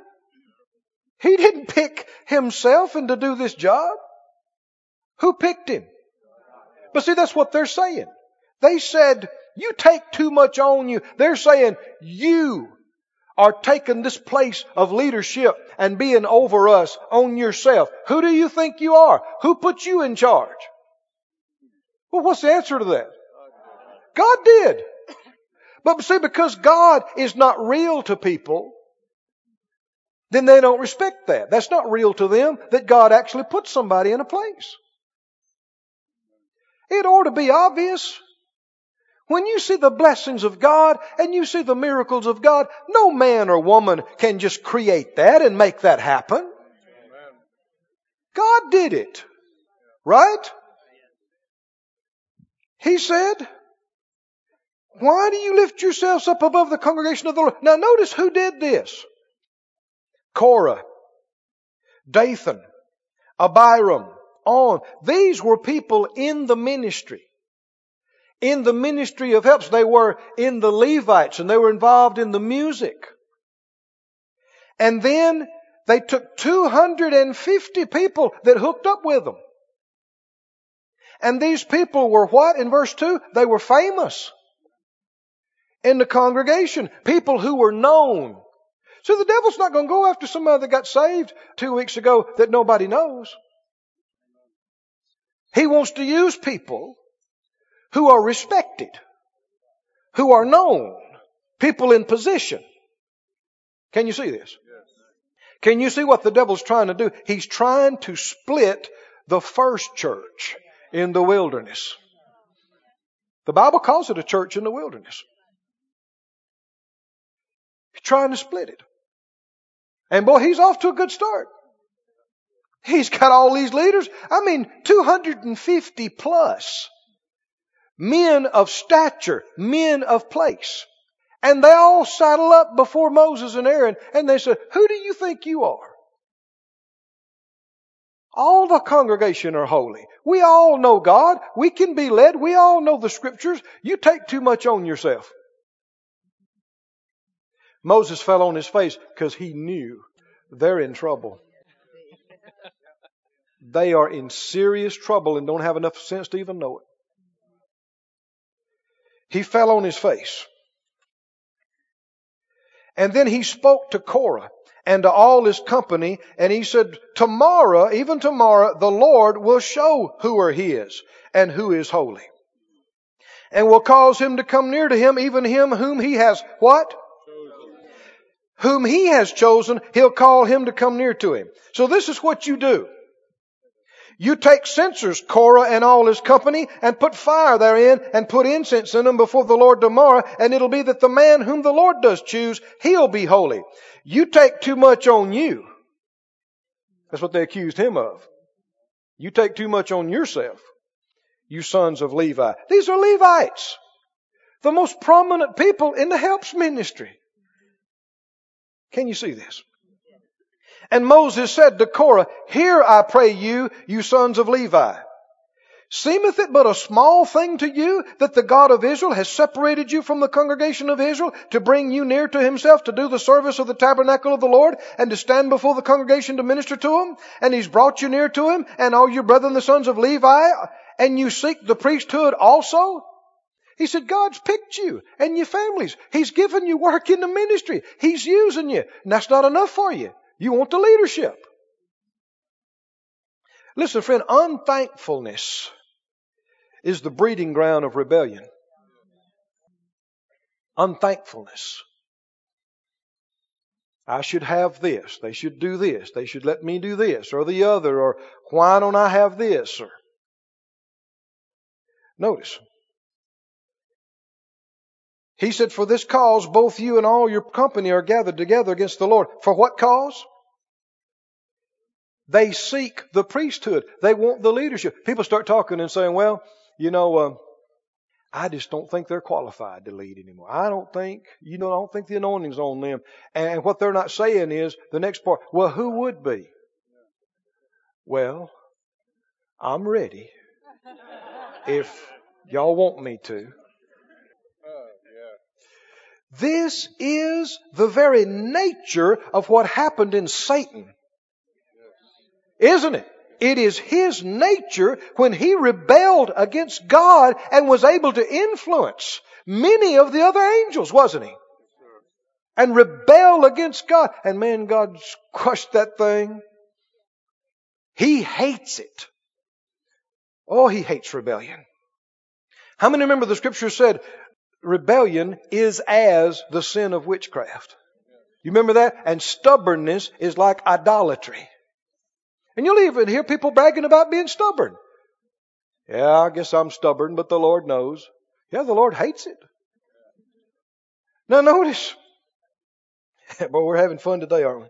He didn't pick himself into do this job. Who picked him? But see, that's what they're saying. They said, you take too much on you. They're saying you are taking this place of leadership and being over us on yourself. Who do you think you are? Who put you in charge? Well, what's the answer to that? God did. But see, because God is not real to people, then they don't respect that. That's not real to them that God actually put somebody in a place. It ought to be obvious. When you see the blessings of God and you see the miracles of God, no man or woman can just create that and make that happen. Amen. God did it. Right? He said, why do you lift yourselves up above the congregation of the Lord? Now notice who did this. Korah, Dathan, Abiram, on. These were people in the ministry. In the ministry of helps, they were in the Levites and they were involved in the music. And then they took two hundred fifty people that hooked up with them. And these people were what? In verse two, they were famous in the congregation. People who were known. So the devil's not going to go after somebody that got saved two weeks ago that nobody knows. He wants to use people who are respected, who are known, people in position. Can you see this? Can you see what the devil's trying to do? He's trying to split the first church in the wilderness. The Bible calls it a church in the wilderness. He's trying to split it. And boy, he's off to a good start. He's got all these leaders. I mean, two hundred fifty plus. Men of stature, men of place. And they all saddle up before Moses and Aaron and they said, who do you think you are? All the congregation are holy. We all know God. We can be led. We all know the scriptures. You take too much on yourself. Moses fell on his face because he knew they're in trouble. They are in serious trouble and don't have enough sense to even know it. He fell on his face. And then he spoke to Korah and to all his company. And he said, tomorrow, even tomorrow, the Lord will show who are his and who is holy. And will cause him to come near to him, even him whom he has what? Chosen. Whom he has chosen, he'll call him to come near to him. So this is what you do. You take censers, Korah and all his company, and put fire therein, and put incense in them before the Lord tomorrow, and it'll be that the man whom the Lord does choose, he'll be holy. You take too much on you. That's what they accused him of. You take too much on yourself, you sons of Levi. These are Levites, the most prominent people in the helps ministry. Can you see this? And Moses said to Korah, hear, I pray you, you sons of Levi. Seemeth it but a small thing to you that the God of Israel has separated you from the congregation of Israel to bring you near to himself to do the service of the tabernacle of the Lord and to stand before the congregation to minister to him? And he's brought you near to him and all your brethren, the sons of Levi, and you seek the priesthood also? He said, God's picked you and your families. He's given you work in the ministry. He's using you. And that's not enough for you. You want the leadership. Listen, friend, unthankfulness is the breeding ground of rebellion. Unthankfulness. I should have this. They should do this. They should let me do this or the other. Or why don't I have this? Or... Notice. He said, for this cause, both you and all your company are gathered together against the Lord. For what cause? They seek the priesthood. They want the leadership. People start talking and saying, well, you know, uh, I just don't think they're qualified to lead anymore. I don't think, you know, I don't think the anointing's on them. And what they're not saying is the next part. Well, who would be? Well, I'm ready if y'all want me to. This is the very nature of what happened in Satan. Isn't it? it is his nature when he rebelled against God and was able to influence many of the other angels, wasn't he? And rebel against God. And man, God's crushed that thing. He hates it. Oh, he hates rebellion. How many remember the scripture said, rebellion is as the sin of witchcraft? You remember that? And stubbornness is like idolatry. And you'll even hear people bragging about being stubborn. Yeah, I guess I'm stubborn, but the Lord knows. Yeah, the Lord hates it. Now notice. Boy, we're having fun today, aren't we?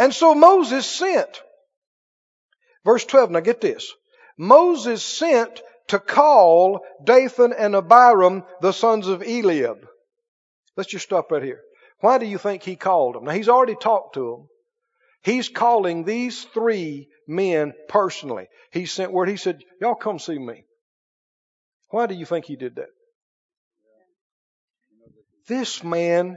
And so Moses sent. Verse twelve, now get this. Moses sent to call Dathan and Abiram, the sons of Eliab. Let's just stop right here. Why do you think he called them? Now, he's already talked to them. He's calling these three men personally. He sent word. He said, y'all come see me. Why do you think he did that? This man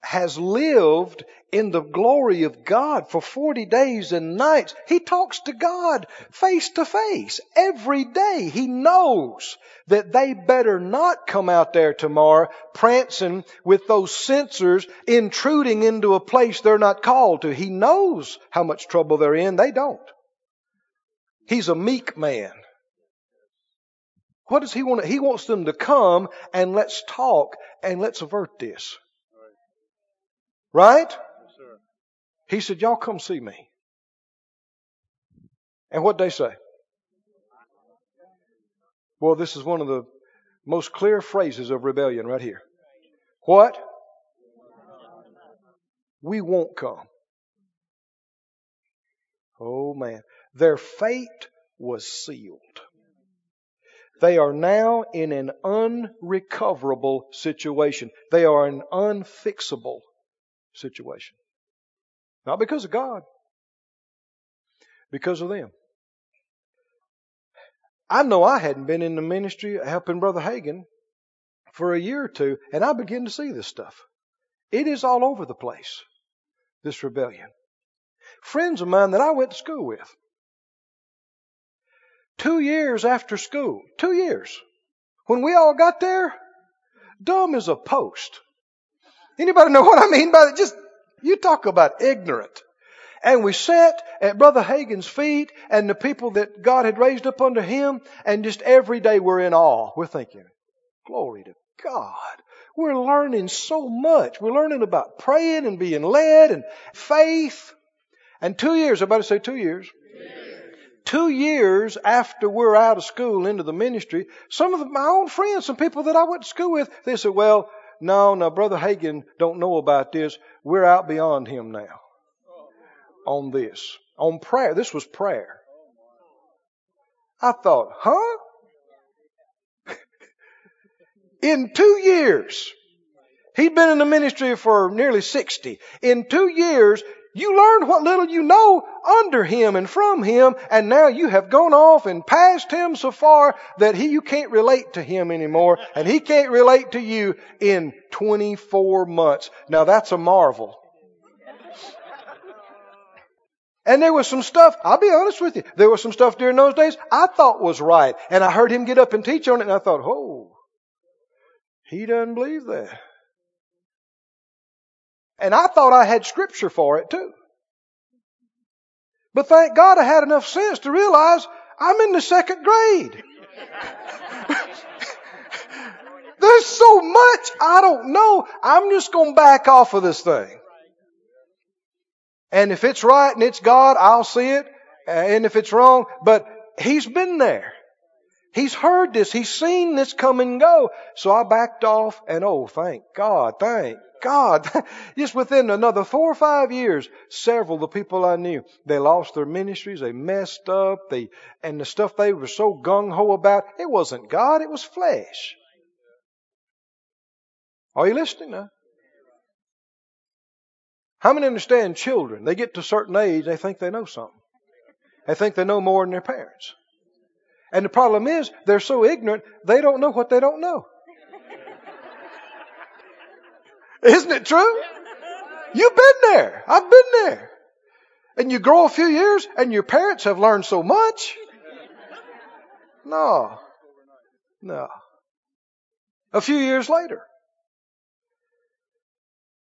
has lived in the glory of God for forty days and nights. He talks to God face to face every day. He knows that they better not come out there tomorrow prancing with those censers, intruding into a place they're not called to. He knows how much trouble they're in. They don't. He's a meek man. What does he want? He wants them to come and let's talk and let's avert this. Right? Yes, sir. He said, y'all come see me. And what'd they say? Well, this is one of the most clear phrases of rebellion right here. What? We won't come. Oh, man. Their fate was sealed. They are now in an unrecoverable situation. They are an unfixable situation. Not because of God. Because of them. I know I hadn't been in the ministry helping Brother Hagin for a year or two, and I begin to see this stuff. It is all over the place, this rebellion. Friends of mine that I went to school with, Two years after school, two years, when we all got there, dumb as a post. Anybody know what I mean by that? Just, you talk about ignorant. And we sat at Brother Hagin's feet and the people that God had raised up under him, and just every day we're in awe. We're thinking, glory to God. We're learning so much. We're learning about praying and being led and faith. And two years, everybody say two years. Two years after we're out of school into the ministry, some of my own friends, some people that I went to school with, they said, well, no, no, Brother Hagin don't know about this. We're out beyond him now on this, on prayer. This was prayer. I thought, huh? In two years, he'd been in the ministry for nearly sixty. In two years, you learned what little you know under him and from him, and now you have gone off and passed him so far that he you can't relate to him anymore, and he can't relate to you in twenty-four months. Now that's a marvel. And there was some stuff, I'll be honest with you, there was some stuff during those days I thought was right, and I heard him get up and teach on it, and I thought, oh, he doesn't believe that. And I thought I had scripture for it too. But thank God I had enough sense to realize I'm in the second grade. There's so much I don't know. I'm just going to back off of this thing. And if it's right and it's God, I'll see it. And if it's wrong, but he's been there. He's heard this. He's seen this come and go. So I backed off, and oh, thank God, thank God. Just within another four or five years, several of the people I knew, they lost their ministries, they messed up, they and the stuff they were so gung-ho about, it wasn't God, it was flesh. Are you listening now? How many understand children? They get to a certain age, they think they know something. They think they know more than their parents. And the problem is, they're so ignorant, they don't know what they don't know. Isn't it true? You've been there. I've been there. And you grow a few years and your parents have learned so much. No. No. A few years later,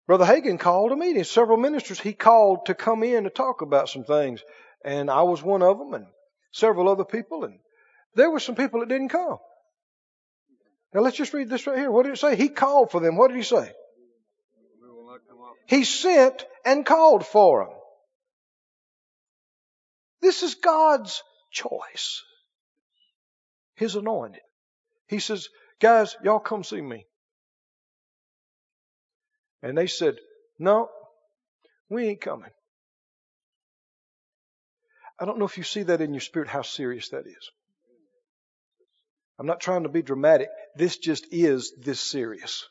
Brother Hagin called a meeting. Several ministers he called to come in to talk about some things. And I was one of them, and several other people. And there were some people that didn't come. Now let's just read this right here. What did it say? He called for them. What did he say? He sent and called for them. This is God's choice. His anointed. He says, guys, y'all come see me. And they said, no, we ain't coming. I don't know if you see that in your spirit, how serious that is. I'm not trying to be dramatic. This just is this serious.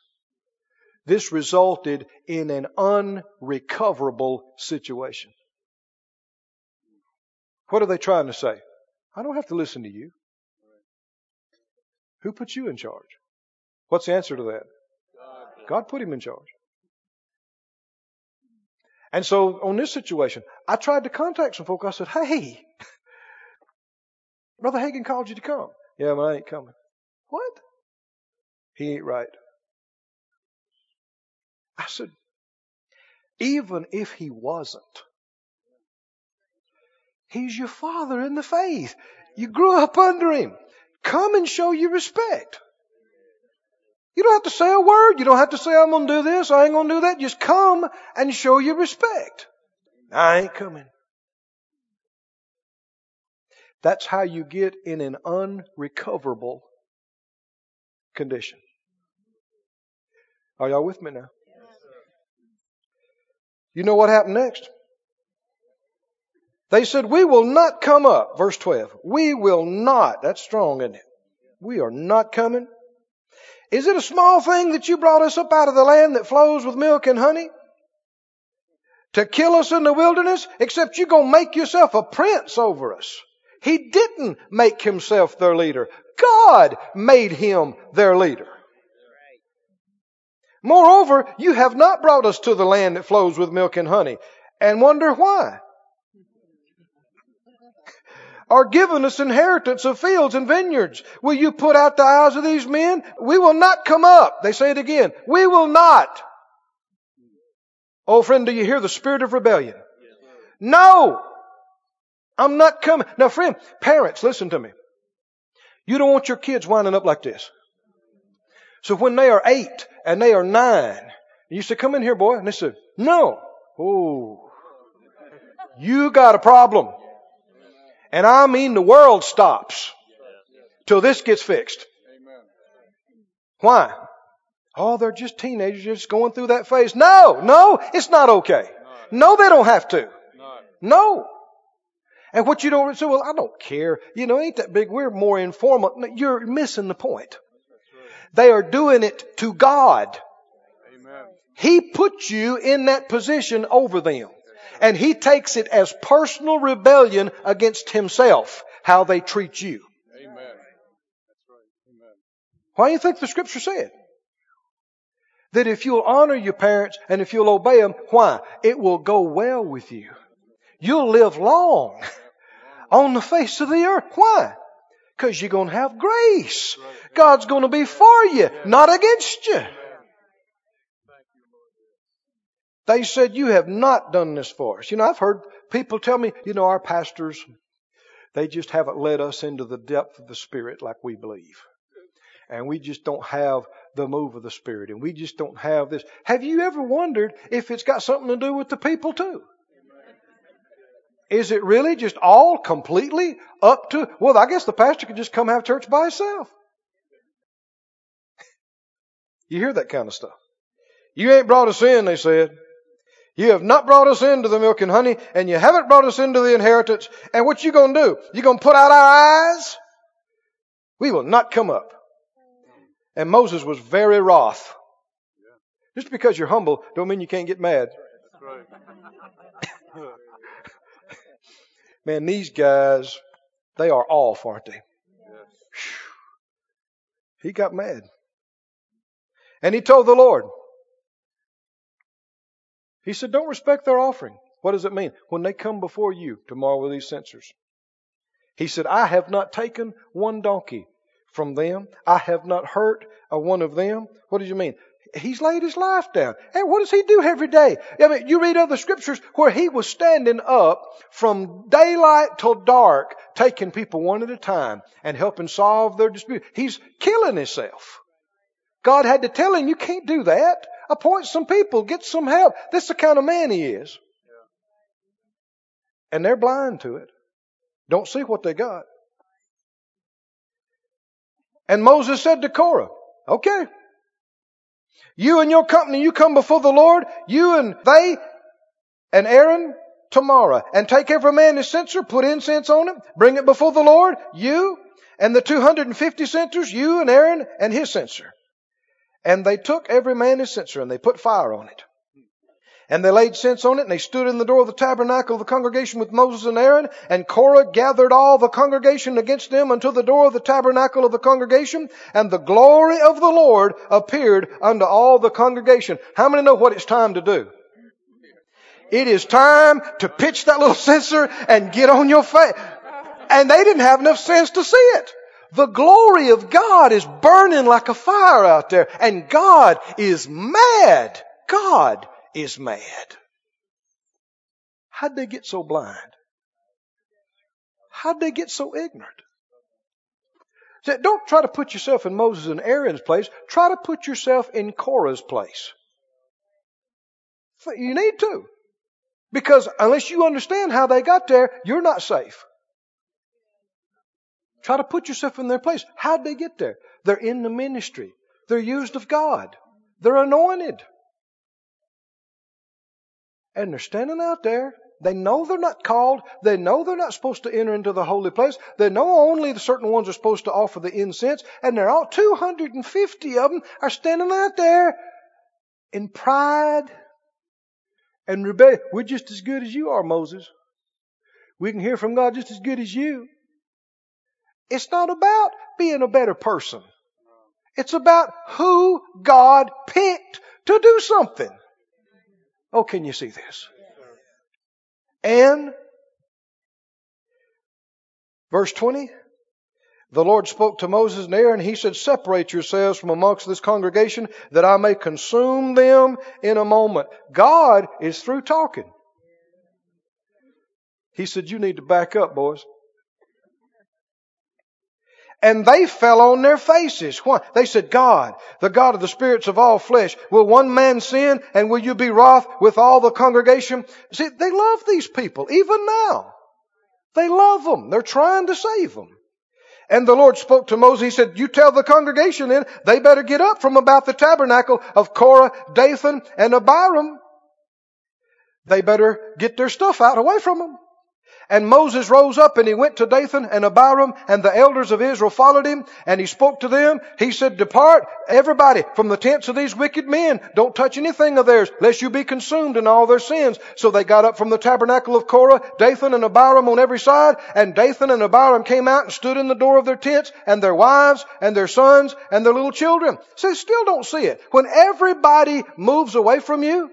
This resulted in an unrecoverable situation. What are they trying to say? I don't have to listen to you. Who put you in charge? What's the answer to that? God put him in charge. And so on this situation, I tried to contact some folk. I said, hey, Brother Hagin called you to come. Yeah, but I ain't coming. What? He ain't right. I said, even if he wasn't, he's your father in the faith. You grew up under him. Come and show your respect. You don't have to say a word. You don't have to say, I'm going to do this. I ain't going to do that. Just come and show your respect. I ain't coming. That's how you get in an unrecoverable condition. Are y'all with me now? You know what happened next? They said, we will not come up. Verse twelve. We will not. That's strong, isn't it? We are not coming. Is it a small thing that you brought us up out of the land that flows with milk and honey? To kill us in the wilderness? Except you're going to make yourself a prince over us. He didn't make himself their leader. God made him their leader. Moreover, you have not brought us to the land that flows with milk and honey, and wonder why. Or given us inheritance of fields and vineyards. Will you put out the eyes of these men? We will not come up. They say it again. We will not. Oh, friend, do you hear the spirit of rebellion? No, I'm not coming. Now, friend, parents, listen to me. You don't want your kids winding up like this. So when they are eight and they are nine, you say, come in here, boy. And they said, no. Oh, you got a problem. And I mean the world stops till this gets fixed. Why? Oh, they're just teenagers just going through that phase. No, no, it's not okay. No, they don't have to. No. And what you don't say, well, I don't care. You know, ain't that big. We're more informal. No, you're missing the point. They are doing it to God. He put you in that position over them. And he takes it as personal rebellion against himself, how they treat you. Amen. That's right. Amen. Why do you think the scripture said that if you'll honor your parents and if you'll obey them, why? It will go well with you. You'll live long on the face of the earth. Why? Because you're going to have grace. God's going to be for you, not against you. They said, you have not done this for us. You know, I've heard people tell me, you know, our pastors, they just haven't led us into the depth of the Spirit like we believe. And we just don't have the move of the Spirit. And we just don't have this. Have you ever wondered if it's got something to do with the people too? Is it really just all completely up to, well, I guess the pastor could just come have church by himself. You hear that kind of stuff. You ain't brought us in, they said. You have not brought us into the milk and honey, and you haven't brought us into the inheritance. And what you going to do? You going to put out our eyes? We will not come up. And Moses was very wroth. Just because you're humble don't mean you can't get mad. Man, these guys, they are off, aren't they? He got mad. And he told the Lord, He said, don't respect their offering. What does it mean? When they come before you tomorrow with these censers. He said, I have not taken one donkey from them. I have not hurt a one of them. What do you mean? He's laid his life down. And what does he do every day? I mean, you read other scriptures where he was standing up from daylight till dark, taking people one at a time and helping solve their dispute. He's killing himself. God had to tell him, you can't do that. Appoint some people, get some help. That's the kind of man he is. And they're blind to it. Don't see what they got. And Moses said to Korah, okay, you and your company, you come before the Lord, you and they and Aaron tomorrow, and take every man his censer, put incense on him, bring it before the Lord, you and the two hundred fifty censers, you and Aaron and his censer. And they took every man his censer and they put fire on it. And they laid incense on it, and they stood in the door of the tabernacle of the congregation with Moses and Aaron. And Korah gathered all the congregation against them unto the door of the tabernacle of the congregation. And the glory of the Lord appeared unto all the congregation. How many know what it's time to do? It is time to pitch that little censer and get on your face. And they didn't have enough sense to see it. The glory of God is burning like a fire out there. And God is mad. God is mad. How'd they get so blind? How'd they get so ignorant? Don't try to put yourself in Moses and Aaron's place. Try to put yourself in Korah's place. You need to. Because unless you understand how they got there, you're not safe. Try to put yourself in their place. How'd they get there? They're in the ministry. They're used of God. They're anointed. And they're standing out there. They know they're not called. They know they're not supposed to enter into the holy place. They know only the certain ones are supposed to offer the incense. And they're all two hundred fifty of them are standing out there in pride and rebellion. We're just as good as you are, Moses. We can hear from God just as good as you. It's not about being a better person. It's about who God picked to do something. Oh, can you see this? And verse twenty, the Lord spoke to Moses and Aaron. He said, separate yourselves from amongst this congregation that I may consume them in a moment. God is through talking. He said, you need to back up, boys. And they fell on their faces. Why? They said, God, the God of the spirits of all flesh, will one man sin and will you be wroth with all the congregation? See, they love these people, even now. They love them. They're trying to save them. And the Lord spoke to Moses. He said, you tell the congregation then, they better get up from about the tabernacle of Korah, Dathan, and Abiram. They better get their stuff out away from them. And Moses rose up and he went to Dathan and Abiram, and the elders of Israel followed him, and he spoke to them. He said, depart, everybody, from the tents of these wicked men. Don't touch anything of theirs, lest you be consumed in all their sins. So they got up from the tabernacle of Korah, Dathan and Abiram on every side, and Dathan and Abiram came out and stood in the door of their tents, and their wives, and their sons, and their little children. See, still don't see it. When everybody moves away from you,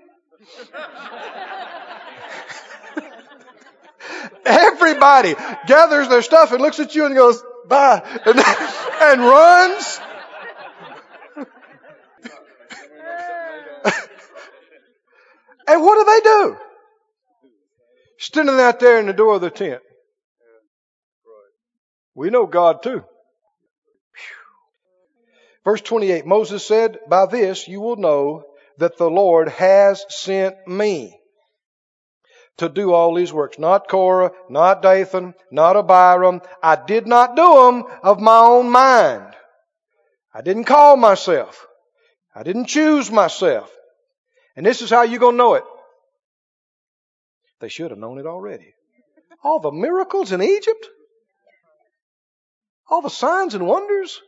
everybody gathers their stuff and looks at you and goes, bye, and, and runs. And what do they do? Standing out there in the door of the tent. We know God too. Verse twenty-eight, Moses said, by this you will know that the Lord has sent me to do all these works. Not Korah, not Dathan, not Abiram. I did not do them of my own mind. I didn't call myself. I didn't choose myself. And this is how you're going to know it. They should have known it already. All the miracles in Egypt. All the signs and wonders.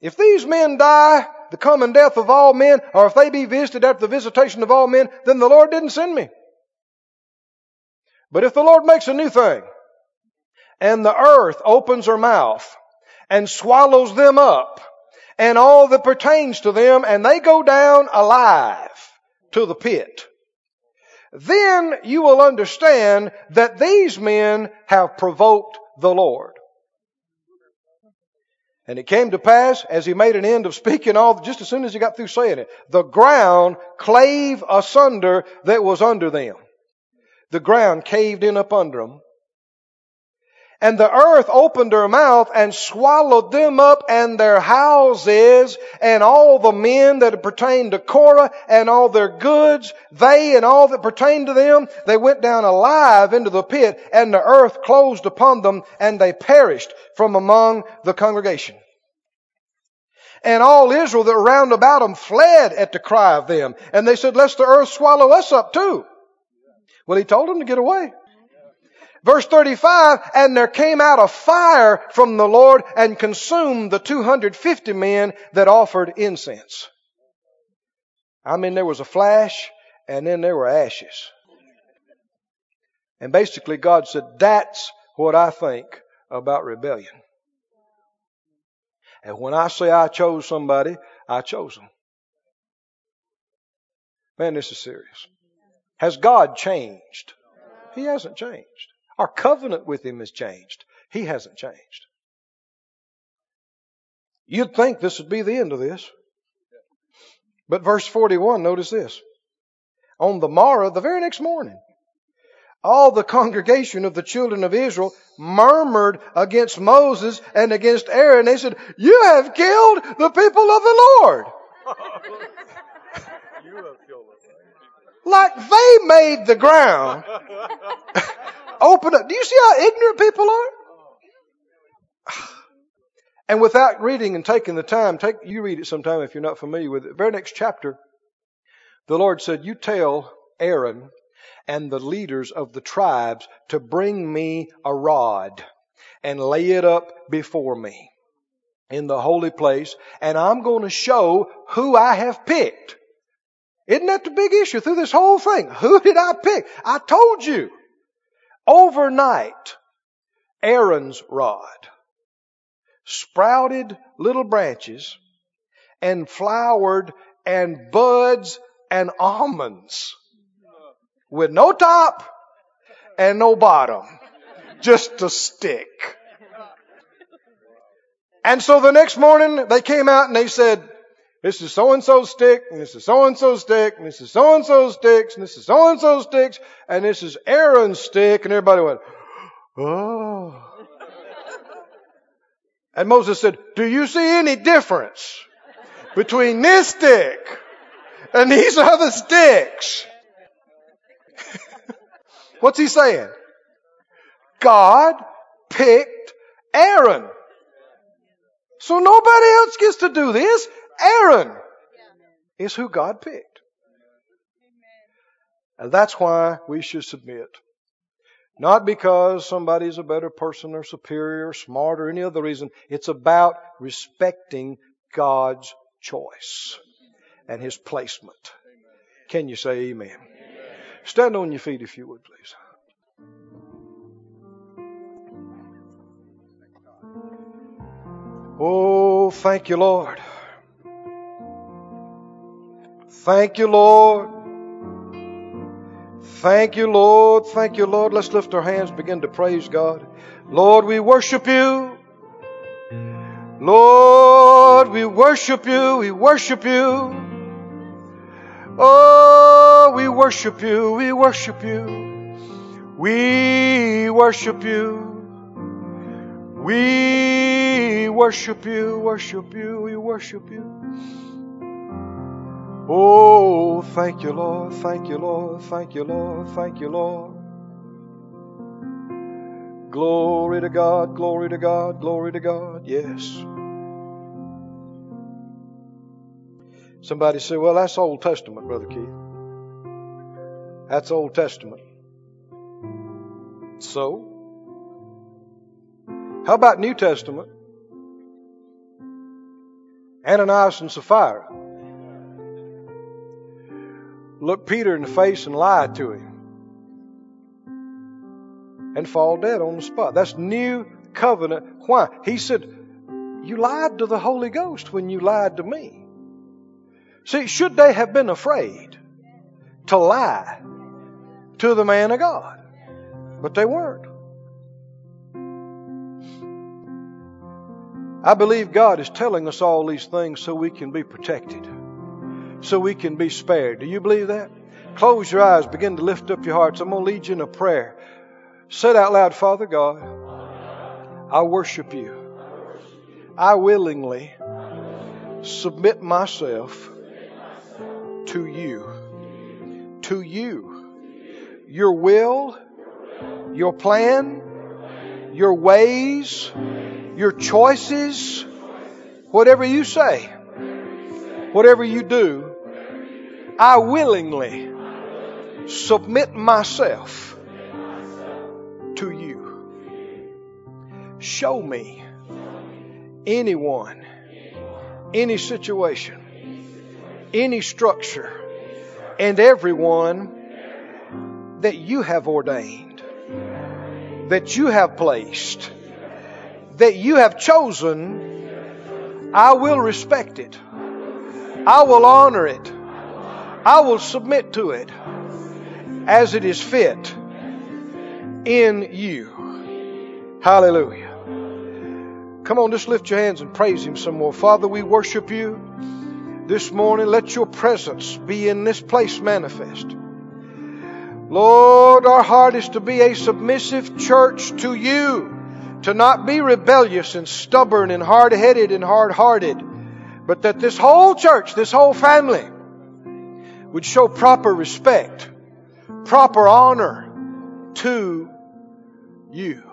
If these men die the common death of all men, or if they be visited after the visitation of all men, then the Lord didn't send me. But if the Lord makes a new thing, and the earth opens her mouth, and swallows them up, and all that pertains to them, and they go down alive, to the pit. Then you will understand that these men have provoked the Lord. And it came to pass, as he made an end of speaking all, just as soon as he got through saying it, the ground clave asunder that was under them. The ground caved in up under them. And the earth opened her mouth and swallowed them up and their houses and all the men that pertained to Korah and all their goods, they and all that pertained to them. They went down alive into the pit, and the earth closed upon them, and they perished from among the congregation. And all Israel that round about them fled at the cry of them. And they said, lest the earth swallow us up too. Well, he told them to get away. Verse thirty-five, and there came out a fire from the Lord and consumed the two hundred fifty men that offered incense. I mean, there was a flash and then there were ashes. And basically God said, that's what I think about rebellion. And when I say I chose somebody, I chose them. Man, this is serious. Has God changed? He hasn't changed. Our covenant with him has changed. He hasn't changed. You'd think this would be the end of this. But verse forty-one, notice this. On the morrow, the very next morning, all the congregation of the children of Israel murmured against Moses and against Aaron. They said, you have killed the people of the Lord. You have killed them. Like they made the ground open up. Do you see how ignorant people are? And without reading and taking the time, take you read it sometime if you're not familiar with it. The very next chapter, the Lord said, you tell Aaron and the leaders of the tribes to bring me a rod and lay it up before me in the holy place. And I'm going to show who I have picked. Isn't that the big issue through this whole thing? Who did I pick? I told you. Overnight, Aaron's rod sprouted little branches and flowered and buds and almonds with no top and no bottom, just a stick. And so the next morning they came out and they said, this is so-and-so's stick, and this is so-and-so's stick, and this is so-and-so's sticks, and this is so-and-so's sticks, and this is Aaron's stick. And everybody went, oh. And Moses said, do you see any difference between this stick and these other sticks? What's he saying? God picked Aaron. So nobody else gets to do this. Aaron is who God picked. And that's why we should submit. Not because somebody's a better person or superior or smart or any other reason. It's about respecting God's choice and his placement. Can you say amen? Amen. Stand on your feet if you would, please. Oh, thank you, Lord. Thank you, Lord. Thank you, Lord. Thank you, Lord. Let's lift our hands and begin to praise God. Lord, we worship you. Lord, we worship you. We worship you. Oh, we worship you. We worship you. We worship you. We worship you. Worship you. We worship you. Oh, thank you, Lord, thank you, Lord, thank you, Lord, thank you, Lord. Glory to God, glory to God, glory to God, yes. Somebody said, well, that's Old Testament, Brother Keith. That's Old Testament. So? How about New Testament? Ananias and Sapphira looked Peter in the face and lied to him and fall dead on the spot. That's new covenant. Why? He said, you lied to the Holy Ghost when you lied to me. See, should they have been afraid? to lie to the man of God. But they weren't. I believe God is telling us all these things so we can be protected, so we can be spared. Do you believe that? Close your eyes. Begin to lift up your hearts. I'm going to lead you in a prayer. Say out loud, Father God, I worship you. I willingly submit myself to you. To you. Your will, your plan, your ways, your choices, whatever you say, whatever you do, I willingly submit myself to you. Show me anyone, any situation, any structure, and everyone that you have ordained, that you have placed, that you have chosen. I will respect it. I will honor it. I will submit to it as it is fit in you. Hallelujah. Come on, just lift your hands and praise Him some more. Father, we worship You this morning. Let Your presence be in this place manifest. Lord, our heart is to be a submissive church to You. To not be rebellious and stubborn and hard-headed and hard-hearted, but that this whole church, this whole family, would show proper respect, proper honor to You.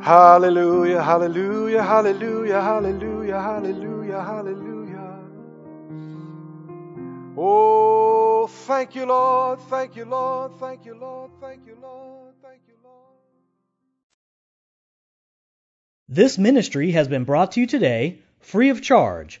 Hallelujah, hallelujah, hallelujah, hallelujah, hallelujah, hallelujah. Oh, thank You, Lord, thank You, Lord, thank You, Lord, thank You, Lord, thank You, Lord. This ministry has been brought to you today, free of charge,